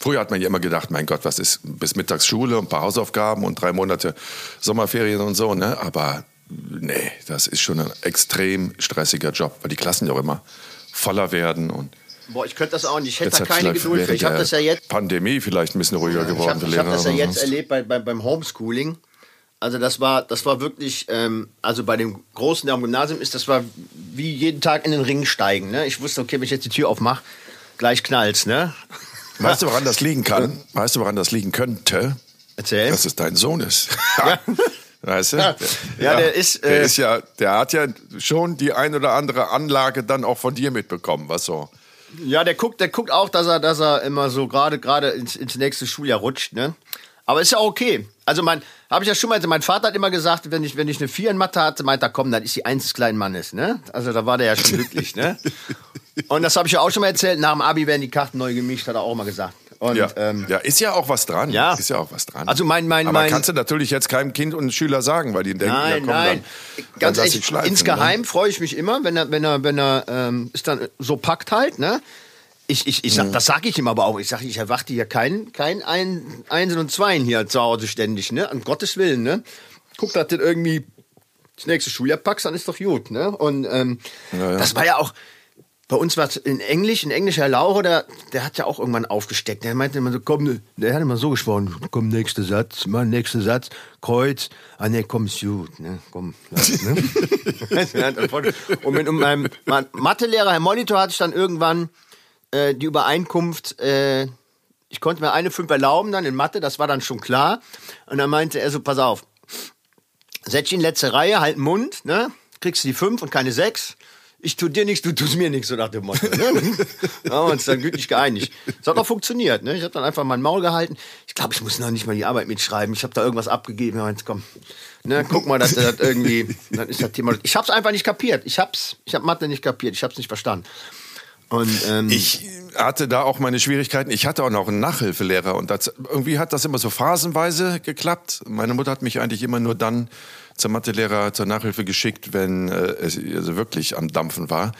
Früher hat man ja immer gedacht, mein Gott, was ist bis mittags Schule und ein paar Hausaufgaben und 3 Monate Sommerferien und so, ne? Aber nee, das ist schon ein extrem stressiger Job, weil die Klassen ja auch immer voller werden und boah, ich könnte das auch nicht. Ich hätte da keine Geduld für. Ich habe das ja jetzt Pandemie vielleicht ein bisschen ruhiger geworden. Ich hab das ja jetzt erlebt beim Homeschooling. Also das war wirklich, also bei dem Großen, der am Gymnasium ist, das war wie jeden Tag in den Ring steigen. Ne? Ich wusste, okay, wenn ich jetzt die Tür aufmache, gleich knallt's, ne? Weißt du, woran das liegen kann? Weißt du, woran das liegen könnte? Erzähl. Dass es dein Sohn ist. Ja. Weißt du? Ja, der ist... der hat ja schon die ein oder andere Anlage dann auch von dir mitbekommen, was so... Ja, der guckt auch, dass er immer so gerade ins nächste Schuljahr rutscht, ne? Aber ist ja auch okay. Also mein Vater hat immer gesagt, wenn ich eine 4 in Mathe hatte, meinte er, komm, dann ist die 1 des kleinen Mannes, ne? Also da war der ja schon glücklich, ne? Und das habe ich ja auch schon mal erzählt, nach dem Abi werden die Karten neu gemischt, hat er auch mal gesagt. Und, ja. Ist ja auch was dran. Ja. Ist ja auch was dran. Also aber kannst du natürlich jetzt keinem Kind und Schüler sagen, weil die denken, dann lass ich schleifen. Insgeheim freue ich mich immer, wenn er es dann so packt halt, ne? Das sage ich ihm aber auch. Ich sage, ich erwarte hier kein Einsen und Zweien hier zu Hause ständig, ne? Um Gottes Willen, ne? Guck, dass du irgendwie das nächste Schuljahr packst, dann ist doch gut, ne? Und das war ja auch, bei uns war es in Englisch, Herr Laure, der hat ja auch irgendwann aufgesteckt. Der meinte immer so, komm, der hat immer so geschworen, komm, nächster Satz, Kreuz, komm, ist gut, ne? Komm, lass, ne? Und mit meinem Mathelehrer, Herr Monitor, hatte ich dann irgendwann die Übereinkunft, ich konnte mir eine 5 erlauben dann in Mathe, das war dann schon klar. Und dann meinte er so, pass auf, setz dich in letzte Reihe, halt den Mund, ne? Kriegst du die 5 und keine 6. Ich tu dir nichts, du tust mir nichts, so nach dem Motto. Ne? Da haben wir uns dann gütlich geeinigt. Das hat auch funktioniert, ne? Ich habe dann einfach mein Maul gehalten. Ich glaube, ich muss noch nicht mal die Arbeit mitschreiben. Ich habe da irgendwas abgegeben. Ich meinte, komm, ne, guck mal, dass das irgendwie, dann ist das Thema. Ich habe es einfach nicht kapiert. Ich habe Mathe nicht kapiert. Ich habe es nicht verstanden. Und, ich hatte da auch meine Schwierigkeiten. Ich hatte auch noch einen Nachhilfelehrer und das, irgendwie hat das immer so phasenweise geklappt. Meine Mutter hat mich eigentlich immer nur dann zum Mathelehrer zur Nachhilfe geschickt, wenn es also wirklich am Dampfen war.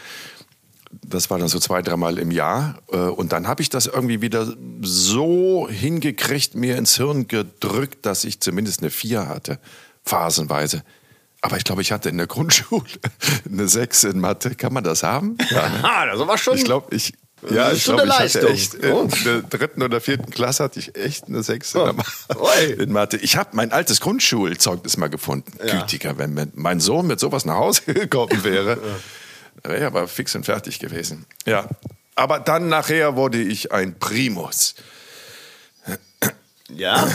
Das war dann so 2-3 Mal im Jahr. Und dann habe ich das irgendwie wieder so hingekriegt, mir ins Hirn gedrückt, dass ich zumindest eine 4 hatte, phasenweise. Aber ich glaube, ich hatte in der Grundschule eine 6 in Mathe. Kann man das haben? Ja, ne? Das war schon. Ich glaube, ich hatte echt in der 3. oder 4. Klasse hatte ich echt eine 6 in Mathe. Ich habe mein altes Grundschulzeugnis mal gefunden. Ja. Gütiger, wenn mein Sohn mit sowas nach Hause gekommen wäre, wäre er aber fix und fertig gewesen. Ja, Aber dann nachher wurde ich ein Primus. Ja?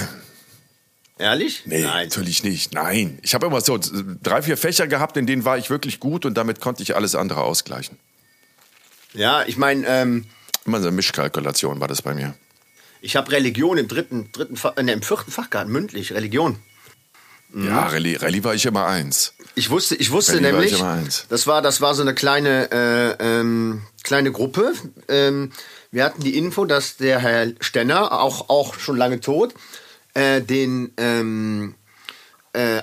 Ehrlich? Nee, nein, natürlich nicht. Nein. Ich habe immer so 3, 4 Fächer gehabt, in denen war ich wirklich gut und damit konnte ich alles andere ausgleichen. Ja, ich meine... immer so eine Mischkalkulation war das bei mir. Ich habe Religion im 4. Fach gehabt, mündlich, Religion. Mhm. Ja, Rallye war ich immer 1. Ich wusste Rallye nämlich, das war so eine kleine Gruppe. Wir hatten die Info, dass der Herr Stenner, auch schon lange tot, den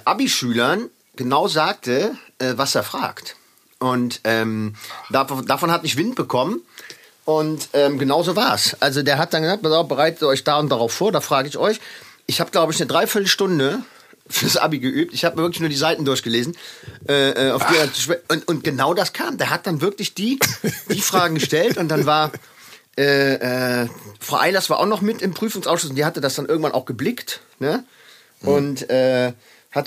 Abi-Schülern genau sagte, was er fragt. Und davon hat nicht Wind bekommen. Und genau so war es. Also der hat dann gesagt, bereitet euch da und darauf vor, da frage ich euch. Ich habe, glaube ich, eine Dreiviertelstunde fürs Abi geübt. Ich habe mir wirklich nur die Seiten durchgelesen. Und genau das kam. Der hat dann wirklich die Fragen gestellt und dann war Frau Eilers war auch noch mit im Prüfungsausschuss und die hatte das dann irgendwann auch geblickt, ne? Und hatte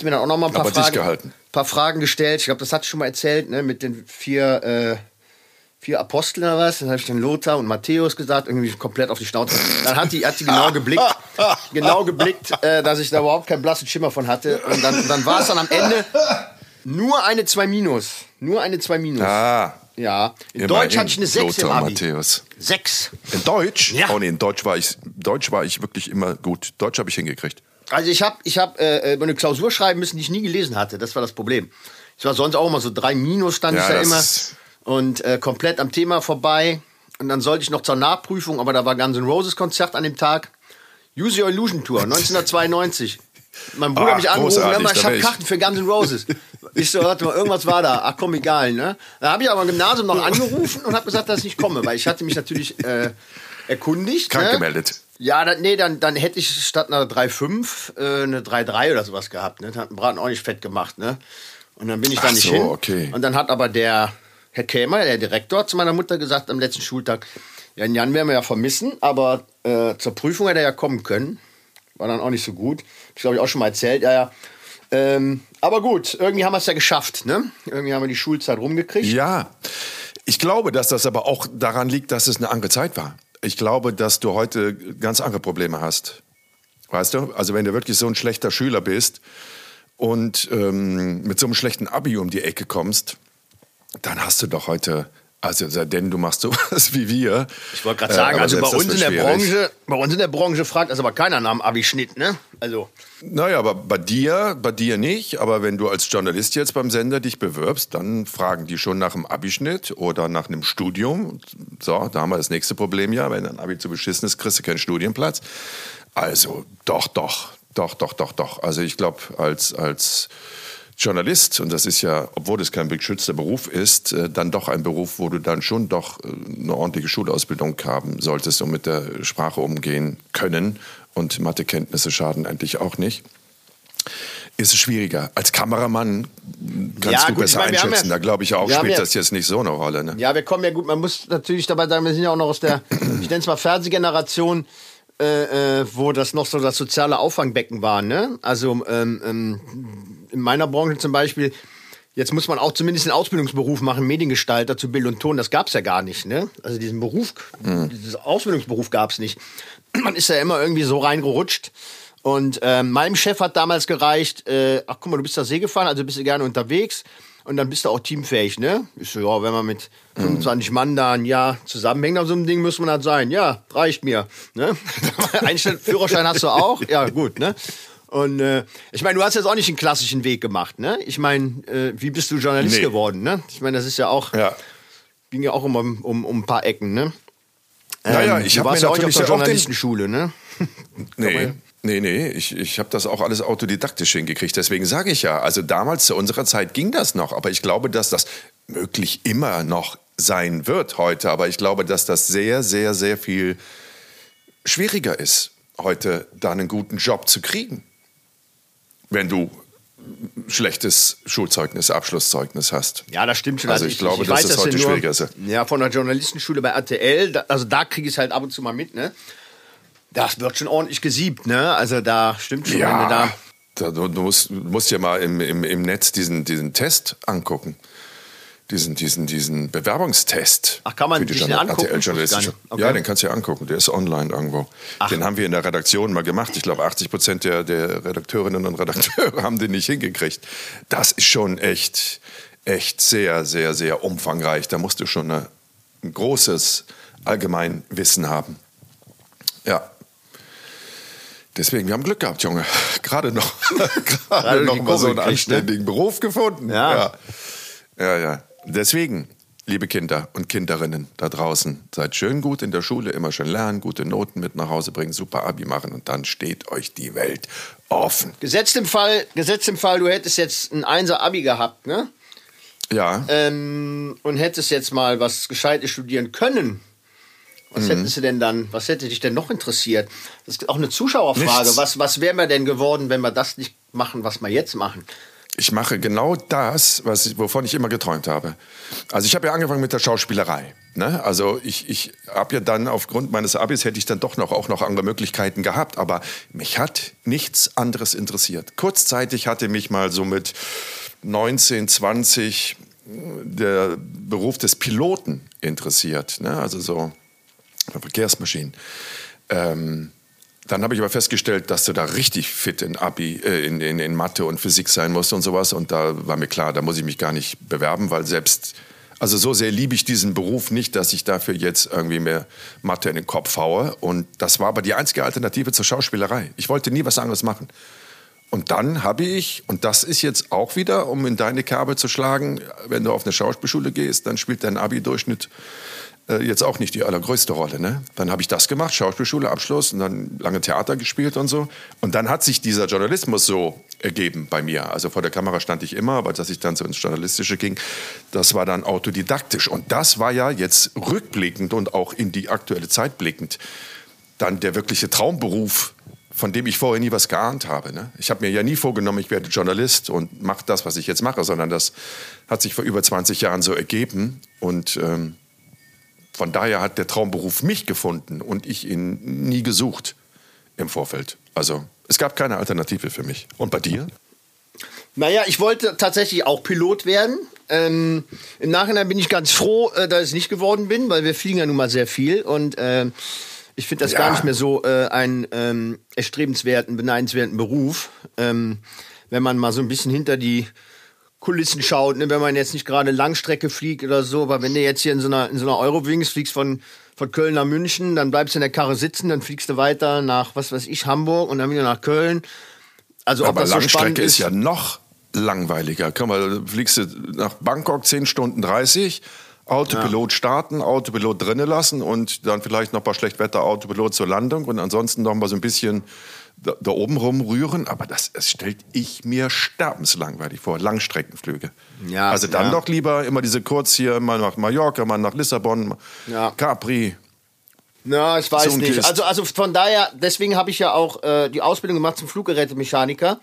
mir dann auch noch mal ein paar Fragen gestellt. Ich glaube, das hatte ich schon mal erzählt, ne? Mit den 4 Aposteln oder was, dann habe ich den Lothar und Matthäus gesagt, irgendwie komplett auf die Schnauze. Dann hat die genau geblickt, dass ich da überhaupt keinen blassen Schimmer von hatte. Und dann war es dann am Ende nur eine 2 minus. Nur eine 2 minus. Ah. Ja. In Deutsch hatte ich eine 6 im Abi. 6. In Deutsch? Ja. Oh nee, in Deutsch war ich wirklich immer gut. Deutsch habe ich hingekriegt. Also ich hab eine Klausur schreiben müssen, die ich nie gelesen hatte. Das war das Problem. Ich war sonst auch immer so 3 minus, stand ich da immer. Und komplett am Thema vorbei. Und dann sollte ich noch zur Nachprüfung, aber da war Guns N' Roses Konzert an dem Tag. Use Your Illusion Tour, 1992. Mein Bruder hat mich angerufen, ich habe Karten für Guns N' Roses. Ich so, warte mal, irgendwas war da. Ach komm, egal, ne? Dann habe ich aber im Gymnasium noch angerufen und habe gesagt, dass ich nicht komme, weil ich hatte mich natürlich erkundigt. Krank gemeldet. Ja, dann hätte ich statt einer 3,5 eine 3,3 oder sowas gehabt. Ne? Dann hat den Braten auch nicht fett gemacht, ne? Und dann bin ich da nicht hin. Okay. Und dann hat aber der Herr Kämer, der Direktor, hat zu meiner Mutter gesagt am letzten Schultag, ja, den Jan werden wir ja vermissen, aber zur Prüfung hätte er ja kommen können. War dann auch nicht so gut. Ich glaube, ich auch schon mal erzählt. Ja. Aber gut, irgendwie haben wir es ja geschafft. Ne? Irgendwie haben wir die Schulzeit rumgekriegt. Ja, ich glaube, dass das aber auch daran liegt, dass es eine andere Zeit war. Ich glaube, dass du heute ganz andere Probleme hast. Weißt du? Also wenn du wirklich so ein schlechter Schüler bist und mit so einem schlechten Abi um die Ecke kommst, dann hast du doch heute, also denn du machst sowas wie wir. Ich wollte gerade sagen, also bei uns in der Branche fragt das aber keiner nach dem Abi-Schnitt, ne? Also. Naja, aber bei dir nicht, aber wenn du als Journalist jetzt beim Sender dich bewirbst, dann fragen die schon nach dem Abi-Schnitt oder nach einem Studium. So, da haben wir das nächste Problem ja, wenn dein Abi zu beschissen ist, kriegst du keinen Studienplatz. Also doch. Also ich glaube, als Journalist, und das ist ja, obwohl es kein geschützter Beruf ist, dann doch ein Beruf, wo du dann schon doch eine ordentliche Schulausbildung haben solltest und mit der Sprache umgehen können. Und Mathekenntnisse schaden eigentlich auch nicht. Ist es schwieriger. Als Kameramann kannst du besser einschätzen. Da glaube ich auch, spielt das jetzt nicht so eine Rolle. Ne? Ja, wir kommen ja gut. Man muss natürlich dabei sagen, wir sind ja auch noch aus der, ich nenne es mal Fernsehgeneration, wo das noch so das soziale Auffangbecken war. Ne? Also in meiner Branche zum Beispiel, jetzt muss man auch zumindest einen Ausbildungsberuf machen, Mediengestalter zu Bild und Ton, das gab es ja gar nicht. Ne? Also diesen Beruf, diesen Ausbildungsberuf gab es nicht. Man ist ja immer irgendwie so reingerutscht. Und meinem Chef hat damals gereicht, ach guck mal, du bist da See gefahren, also bist du gerne unterwegs und dann bist du auch teamfähig. Ne? Ich so, ja, wenn man mit 25 Mann da ein Jahr zusammenhängt auf so einem Ding, muss man halt sein. Ja, reicht mir. Ne? Führerschein hast du auch? Ja, gut, ne? Und ich meine, du hast jetzt auch nicht den klassischen Weg gemacht, ne? Ich meine, wie bist du Journalist geworden, ne? Ich meine, das ist ja auch, ging ja auch um ein paar Ecken, ne? Naja, ich habe mir ja natürlich auch auf der Journalistenschule, ne? Nee, ich habe das auch alles autodidaktisch hingekriegt, deswegen sage ich ja, also damals zu unserer Zeit ging das noch, aber ich glaube, dass das möglich immer noch sein wird heute, aber ich glaube, dass das sehr, sehr, sehr viel schwieriger ist, heute da einen guten Job zu kriegen. Wenn du schlechtes Schulzeugnis, Abschlusszeugnis hast. Ja, das stimmt schon. Also ich glaube, dass es heute schwieriger ist. Ja, von der Journalistenschule bei RTL, also da kriege ich es halt ab und zu mal mit, ne? Das wird schon ordentlich gesiebt, ne? Also da stimmt schon, ja, wenn du musst ja mal im Netz diesen Test angucken. diesen Bewerbungstest. Ach, kann man für die den angucken? Okay. Ja, den kannst du ja angucken. Der ist online irgendwo. Ach. Den haben wir in der Redaktion mal gemacht. Ich glaube, 80% der Redakteurinnen und Redakteure haben den nicht hingekriegt. Das ist schon echt sehr, sehr, sehr umfangreich. Da musst du schon ein großes Allgemeinwissen haben. Ja. Deswegen, wir haben Glück gehabt, Junge. Gerade noch mal so einen anständigen Beruf gefunden. Ja. Deswegen, liebe Kinder und Kinderinnen da draußen, seid schön gut in der Schule, immer schön lernen, gute Noten mit nach Hause bringen, super Abi machen und dann steht euch die Welt offen. Gesetzt im Fall, du hättest jetzt ein 1er Abi gehabt, ne? Ja. Und hättest jetzt mal was Gescheites studieren können. Was hättest du denn dann, was hätte dich denn noch interessiert? Das ist auch eine Zuschauerfrage. Nichts. Was wären wir denn geworden, wenn wir das nicht machen, was wir jetzt machen? Ich mache genau das, wovon ich immer geträumt habe. Also ich habe ja angefangen mit der Schauspielerei. Ne? Also ich habe ja dann aufgrund meines Abis hätte ich dann doch auch noch andere Möglichkeiten gehabt. Aber mich hat nichts anderes interessiert. Kurzzeitig hatte mich mal so mit 19, 20 der Beruf des Piloten interessiert. Ne? Also so Verkehrsmaschinen. Dann habe ich aber festgestellt, dass du da richtig fit in Abi, in Mathe und Physik sein musst und sowas. Und da war mir klar, da muss ich mich gar nicht bewerben, weil selbst, also so sehr liebe ich diesen Beruf nicht, dass ich dafür jetzt irgendwie mir Mathe in den Kopf haue. Und das war aber die einzige Alternative zur Schauspielerei. Ich wollte nie was anderes machen. Und dann habe ich, und das ist jetzt auch wieder, um in deine Kerbe zu schlagen, wenn du auf eine Schauspielschule gehst, dann spielt dein Abi-Durchschnitt jetzt auch nicht die allergrößte Rolle, ne? Dann habe ich das gemacht, Schauspielschule, Abschluss und dann lange Theater gespielt und so. Und dann hat sich dieser Journalismus so ergeben bei mir. Also vor der Kamera stand ich immer, aber dass ich dann so ins Journalistische ging, das war dann autodidaktisch. Und das war ja jetzt rückblickend und auch in die aktuelle Zeit blickend dann der wirkliche Traumberuf, von dem ich vorher nie was geahnt habe. Ne? Ich habe mir ja nie vorgenommen, ich werde Journalist und mache das, was ich jetzt mache, sondern das hat sich vor über 20 Jahren so ergeben und von daher hat der Traumberuf mich gefunden und ich ihn nie gesucht im Vorfeld. Also es gab keine Alternative für mich. Und bei dir? Naja, ich wollte tatsächlich auch Pilot werden. Im Nachhinein bin ich ganz froh, dass ich nicht geworden bin, weil wir fliegen ja nun mal sehr viel. Und ich finde das gar nicht mehr so einen erstrebenswerten, beneidenswerten Beruf. Wenn man mal so ein bisschen hinter die Kulissen schaut, ne, wenn man jetzt nicht gerade Langstrecke fliegt oder so, aber wenn du jetzt hier in so einer Eurowings fliegst von Köln nach München, dann bleibst du in der Karre sitzen, dann fliegst du weiter nach, was weiß ich, Hamburg und dann wieder nach Köln. Also, aber Langstrecke ist ja noch langweiliger. Komm mal, fliegst du nach Bangkok 10:30, Autopilot starten, Autopilot drinnen lassen und dann vielleicht noch ein paar Schlechtwetter-Autopilot zur Landung und ansonsten noch mal so ein bisschen da oben rumrühren, aber das stellt ich mir sterbenslangweilig vor, Langstreckenflüge. Ja, also dann doch lieber immer diese kurz hier, mal nach Mallorca, mal nach Lissabon, Capri. Ja, ich weiß nicht. Also von daher, deswegen habe ich ja auch die Ausbildung gemacht zum Fluggerätemechaniker.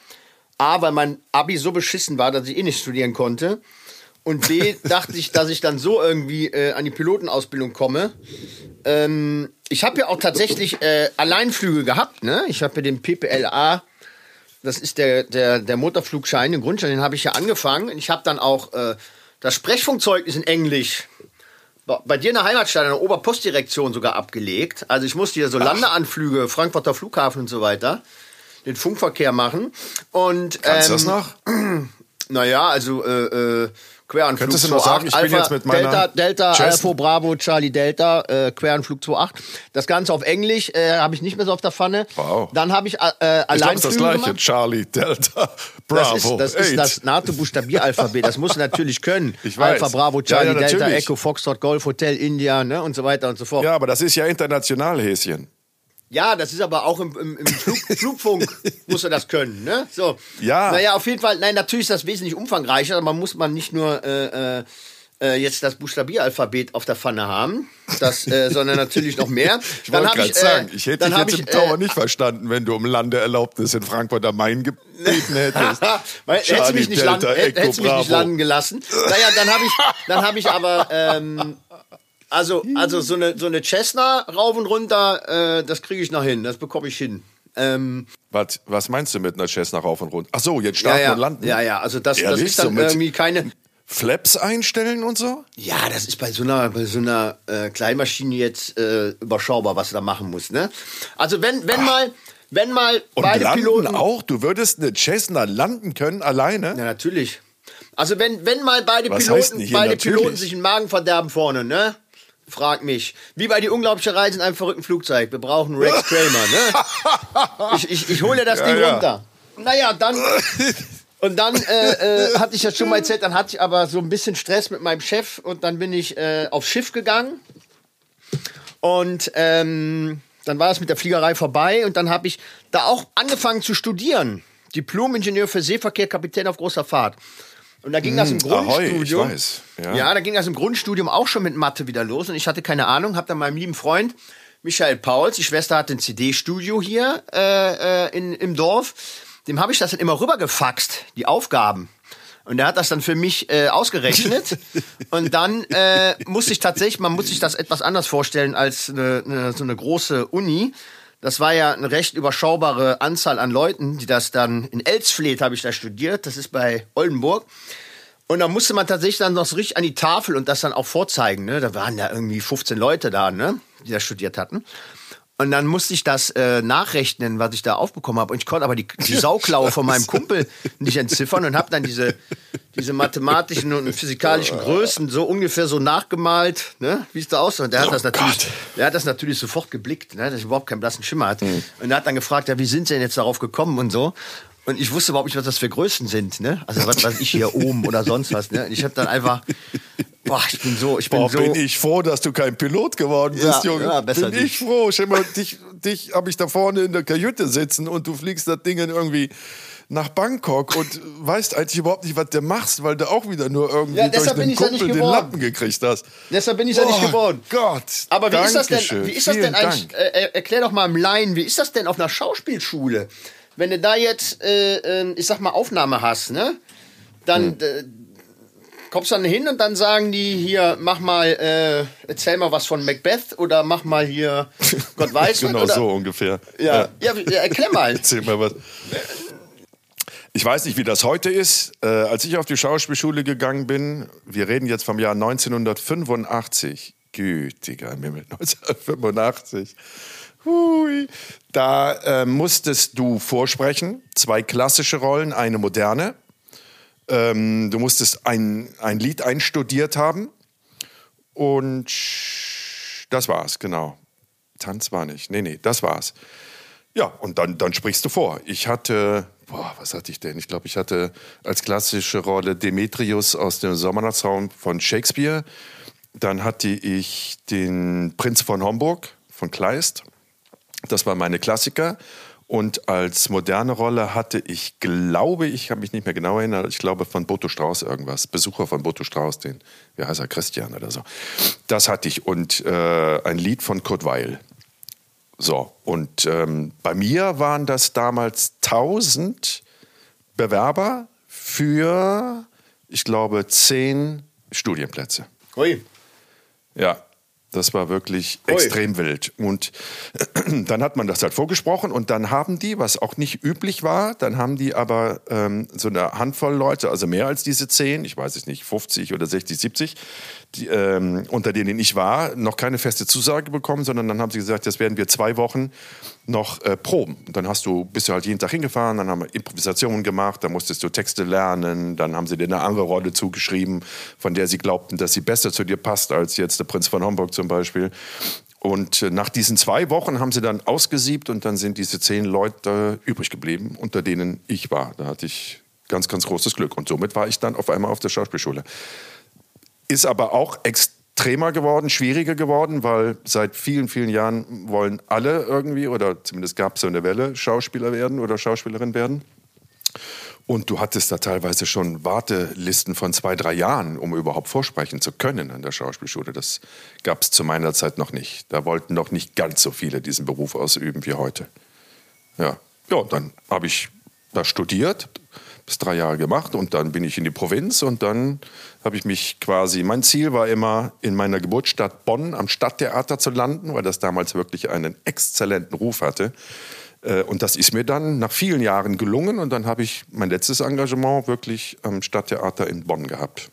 A, weil mein Abi so beschissen war, dass ich eh nicht studieren konnte. Und B, dachte ich, dass ich dann so irgendwie an die Pilotenausbildung komme. Ich habe ja auch tatsächlich Alleinflüge gehabt, ne? Ich habe ja den PPLA, das ist der Motorflugschein, den Grundschein, den habe ich ja angefangen. Ich habe dann auch das Sprechfunkzeugnis in Englisch bei dir in der Heimatstadt, in der Oberpostdirektion sogar abgelegt. Also ich musste ja so Landeanflüge, Frankfurter Flughafen und so weiter, den Funkverkehr machen. Und, kannst du das noch? Naja, also Queranflug 2.8. Könntest du noch sagen, ich bin jetzt mit meiner Delta Alpha Bravo Charlie Delta, Queranflug 2.8. Das Ganze auf Englisch habe ich nicht mehr so auf der Pfanne. Wow. Dann habe ich allein das Gleiche, gemacht. Charlie Delta Bravo. Das ist das NATO-Buchstabieralphabet, das musst du natürlich können. Ich weiß. Alpha Bravo Charlie Delta Echo Foxtrot Golf Hotel India, ne, und so weiter und so fort. Ja, aber das ist ja international, Häschen. Ja, das ist aber auch im Flugfunk muss er das können, ne? So. Ja. Naja, auf jeden Fall, nein, natürlich ist das wesentlich umfangreicher, aber man muss nicht nur jetzt das Buchstabieralphabet auf der Pfanne haben, sondern natürlich noch mehr. Ich wollte gerade sagen, ich hätte dich jetzt im Tower nicht verstanden, wenn du um Landeerlaubnis in Frankfurt am Main gebeten hättest. Hättest du mich nicht landen gelassen. Naja, dann habe ich aber Also so eine Cessna rauf und runter, das kriege ich noch hin, das bekomme ich hin. Was meinst du mit einer Cessna rauf und runter? Ach so, jetzt starten und landen. Ja, also das ist dann irgendwie keine Flaps einstellen und so? Ja, das ist bei so einer Kleinmaschine jetzt überschaubar, was du da machen musst, ne? Also wenn mal und beide landen Piloten auch, du würdest eine Cessna landen können alleine? Ja, natürlich. Also wenn mal beide was Piloten, nicht, beide natürlich. Piloten sich den Magen verderben vorne, ne? Frag mich. Wie bei die unglaubliche Reise in einem verrückten Flugzeug. Wir brauchen Rex Kramer, ne? Ich hole dir das Ding runter. Naja, dann. Und dann hatte ich das schon mal erzählt, dann hatte ich aber so ein bisschen Stress mit meinem Chef und dann bin ich aufs Schiff gegangen und dann war das mit der Fliegerei vorbei und dann habe ich da auch angefangen zu studieren. Diplom-Ingenieur für Seeverkehr, Kapitän auf großer Fahrt. Und da ging das im Grundstudium. Ahoi, ich weiß. Ja, da ging das im Grundstudium auch schon mit Mathe wieder los und ich hatte keine Ahnung, habe dann meinem lieben Freund Michael Pauls, die Schwester hat ein CD-Studio hier im Dorf, dem habe ich das dann immer rübergefaxt, die Aufgaben. Und der hat das dann für mich ausgerechnet. Und dann man muss sich das etwas anders vorstellen als so eine große Uni. Das war ja eine recht überschaubare Anzahl an Leuten, die das dann in Elsfleth habe ich da studiert. Das ist bei Oldenburg. Und da musste man tatsächlich dann noch so richtig an die Tafel und das dann auch vorzeigen. Ne? Da waren ja irgendwie 15 Leute da, ne? Die das studiert hatten. Und dann musste ich das nachrechnen, was ich da aufbekommen habe. Und ich konnte aber die Sauklaue von meinem Kumpel nicht entziffern und habe dann diese mathematischen und physikalischen Größen so ungefähr so nachgemalt, ne, wie es da aussah. Und der hat das natürlich sofort geblickt, ne, dass ich überhaupt keinen blassen Schimmer hatte. Mhm. Und er hat dann gefragt, ja, wie sind Sie denn jetzt darauf gekommen und so. Und ich wusste überhaupt nicht, was das für Größen sind, ne? Also was weiß ich hier oben oder sonst was, ne? Und ich habe dann einfach, bin ich froh, dass du kein Pilot geworden bist, Junge. Ja, besser bin ich froh. Stell mal, dich habe ich da vorne in der Kajüte sitzen und du fliegst das Ding dann irgendwie nach Bangkok und weißt eigentlich überhaupt nicht, was du machst, weil du auch wieder nur irgendwie durch den Kumpel den Lappen gekriegt hast. Deshalb bin ich ja nicht geworden. Gott, aber wie ist das denn eigentlich, erklär doch mal im Laien, wie ist das denn auf einer Schauspielschule? Wenn du da jetzt, ich sag mal, Aufnahme hast, ne? Dann kommst du dann hin und dann sagen die hier, mach mal, erzähl mal was von Macbeth oder mach mal hier, Gott weiß genau was. Genau so ungefähr. Ja, erklär mal. Erzähl mal was. Ich weiß nicht, wie das heute ist. Als ich auf die Schauspielschule gegangen bin, wir reden jetzt vom Jahr 1985. Gütiger Himmel, 1985. Hui. Da musstest du vorsprechen, 2 klassische Rollen, eine moderne. Du musstest ein Lied einstudiert haben und das war's, genau. Tanz war nicht, nee, das war's. Ja, und dann sprichst du vor. Ich hatte, was hatte ich denn? Ich glaube, ich hatte als klassische Rolle Demetrius aus dem Sommernachtstraum von Shakespeare. Dann hatte ich den Prinz von Homburg von Kleist. Das waren meine Klassiker. Und als moderne Rolle hatte ich, glaube ich, habe mich nicht mehr genau erinnert, ich glaube von Botho Strauß irgendwas, Besucher von Botho Strauß, den, wie heißt er, Christian oder so. Das hatte ich und ein Lied von Kurt Weil. So, und bei mir waren das damals 1000 Bewerber für, ich glaube, 10 Studienplätze. Ui. Ja. Das war wirklich extrem wild. Und dann hat man das halt vorgesprochen und dann haben die, was auch nicht üblich war, dann haben die aber so eine Handvoll Leute, also mehr als diese 10, ich weiß es nicht, 50 oder 60, 70, die, unter denen ich war, noch keine feste Zusage bekommen, sondern dann haben sie gesagt, das werden wir 2 Wochen noch proben. Und dann bist du halt jeden Tag hingefahren, dann haben wir Improvisationen gemacht, dann musstest du Texte lernen, dann haben sie dir eine andere Rolle zugeschrieben, von der sie glaubten, dass sie besser zu dir passt als jetzt der Prinz von Homburg zum Beispiel. Und nach diesen 2 Wochen haben sie dann ausgesiebt und dann sind diese 10 Leute übrig geblieben, unter denen ich war. Da hatte ich ganz, ganz großes Glück. Und somit war ich dann auf einmal auf der Schauspielschule. Ist aber auch extremer geworden, schwieriger geworden, weil seit vielen, vielen Jahren wollen alle irgendwie, oder zumindest gab es so eine Welle, Schauspieler werden oder Schauspielerin werden. Und du hattest da teilweise schon Wartelisten von 2-3 Jahren, um überhaupt vorsprechen zu können an der Schauspielschule. Das gab es zu meiner Zeit noch nicht. Da wollten noch nicht ganz so viele diesen Beruf ausüben wie heute. Ja, dann habe ich da studiert, bis 3 Jahre gemacht und dann bin ich in die Provinz und dann habe ich mich quasi, mein Ziel war immer, in meiner Geburtsstadt Bonn am Stadttheater zu landen, weil das damals wirklich einen exzellenten Ruf hatte. Und das ist mir dann nach vielen Jahren gelungen und dann habe ich mein letztes Engagement wirklich am Stadttheater in Bonn gehabt.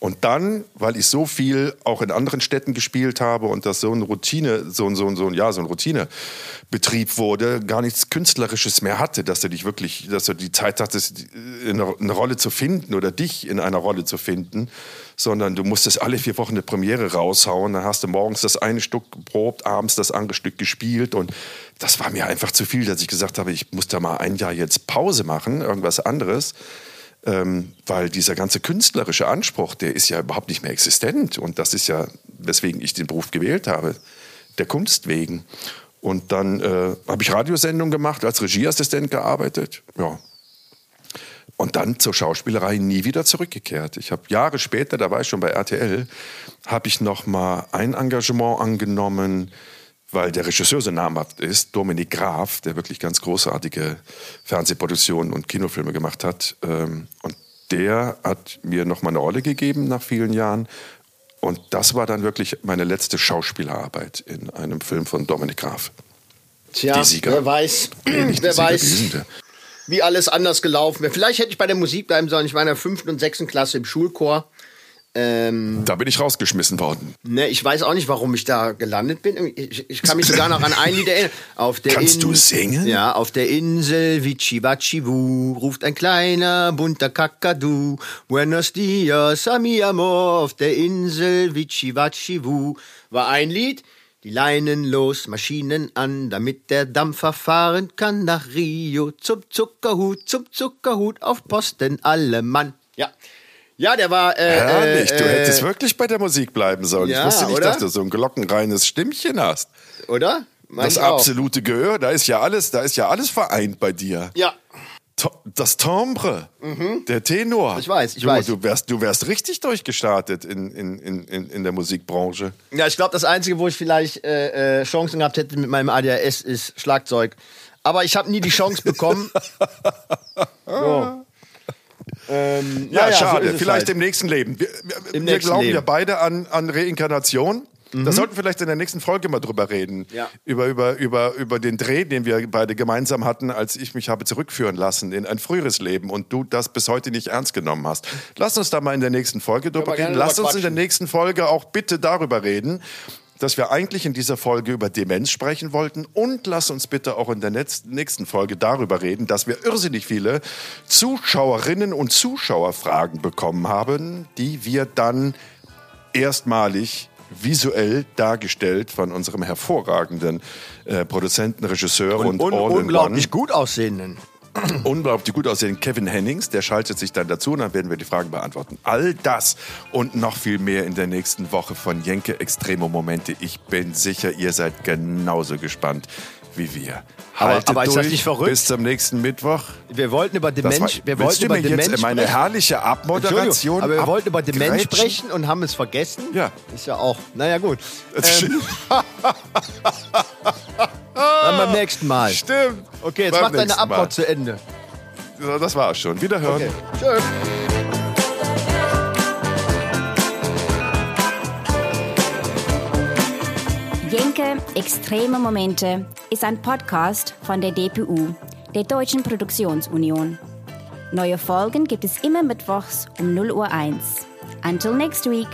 Und dann, weil ich so viel auch in anderen Städten gespielt habe und das so eine Routine, so ein Routinebetrieb wurde, gar nichts Künstlerisches mehr hatte, dass du dich wirklich, dass du die Zeit hattest, eine Rolle zu finden oder dich in einer Rolle zu finden, sondern du musstest alle 4 Wochen eine Premiere raushauen, dann hast du morgens das eine Stück geprobt, abends das andere Stück gespielt und das war mir einfach zu viel, dass ich gesagt habe, ich muss da mal ein Jahr jetzt Pause machen, irgendwas anderes. Weil dieser ganze künstlerische Anspruch, der ist ja überhaupt nicht mehr existent. Und das ist ja, weswegen ich den Beruf gewählt habe, der Kunst wegen. Und dann habe ich Radiosendungen gemacht, als Regieassistent gearbeitet. Ja. Und dann zur Schauspielerei nie wieder zurückgekehrt. Ich habe Jahre später, da war ich schon bei RTL, habe ich noch mal ein Engagement angenommen, weil der Regisseur so namhaft ist, Dominik Graf, der wirklich ganz großartige Fernsehproduktionen und Kinofilme gemacht hat. Und der hat mir nochmal eine Rolle gegeben nach vielen Jahren. Und das war dann wirklich meine letzte Schauspielerarbeit in einem Film von Dominik Graf. Tja, wer weiß, wie alles anders gelaufen wäre. Vielleicht hätte ich bei der Musik bleiben sollen. Ich war in der 5. und 6. Klasse im Schulchor. Da bin ich rausgeschmissen worden. Ne, ich weiß auch nicht, warum ich da gelandet bin. Ich kann mich sogar noch an ein Lied erinnern. Kannst du singen? Ja, auf der Insel Vichivachivu ruft ein kleiner bunter Kakadu. Buenos dias, a mi amor, auf der Insel Vichivachivu. War ein Lied. Die Leinen los, Maschinen an, damit der Dampfer fahren kann nach Rio. Zum Zuckerhut, auf Posten alle Mann. Ja. Ja, der war... Herrlich, du hättest wirklich bei der Musik bleiben sollen. Ja, ich wusste nicht, dass du so ein glockenreines Stimmchen hast. Oder? Das absolute Gehör, da ist ja alles vereint bei dir. Ja. Das Timbre, der Tenor. Ich weiß. Du wärst richtig durchgestartet in der Musikbranche. Ja, ich glaube, das Einzige, wo ich vielleicht Chancen gehabt hätte mit meinem ADHS, ist Schlagzeug. Aber ich habe nie die Chance bekommen. So. Ja, schade. So vielleicht halt. Im nächsten Leben. Wir glauben ja beide an Reinkarnation. Mhm. Da sollten wir vielleicht in der nächsten Folge mal drüber reden. Ja. Über den Dreh, den wir beide gemeinsam hatten, als ich mich habe zurückführen lassen in ein früheres Leben und du das bis heute nicht ernst genommen hast. Lass uns da mal in der nächsten Folge drüber reden. Lass uns in der nächsten Folge auch bitte darüber reden, dass wir eigentlich in dieser Folge über Demenz sprechen wollten. Und lass uns bitte auch in der nächsten Folge darüber reden, dass wir irrsinnig viele Zuschauerinnen und Zuschauerfragen bekommen haben, die wir dann erstmalig visuell dargestellt von unserem hervorragenden Produzenten, Regisseur und unglaublich gut aussehenden. Unglaublich gut aussehen. Kevin Hennings, der schaltet sich dann dazu und dann werden wir die Fragen beantworten. All das und noch viel mehr in der nächsten Woche von Jenke Extremo Momente. Ich bin sicher, ihr seid genauso gespannt wie wir. Aber ist das nicht verrückt? Bis zum nächsten Mittwoch. Wir wollten über Demenz sprechen. Meine herrliche Abmoderation. Aber wir wollten über Demenz sprechen und haben es vergessen. Ja. Ist ja auch. Naja, gut. Dann beim nächsten Mal. Stimmt. Okay, jetzt mach deine Abmod zu Ende. So, das war's schon. Wiederhören. Okay. Tschö. Jenke Extreme Momente ist ein Podcast von der DPU, der Deutschen Produktionsunion. Neue Folgen gibt es immer mittwochs um 0:01 Uhr. Until next week.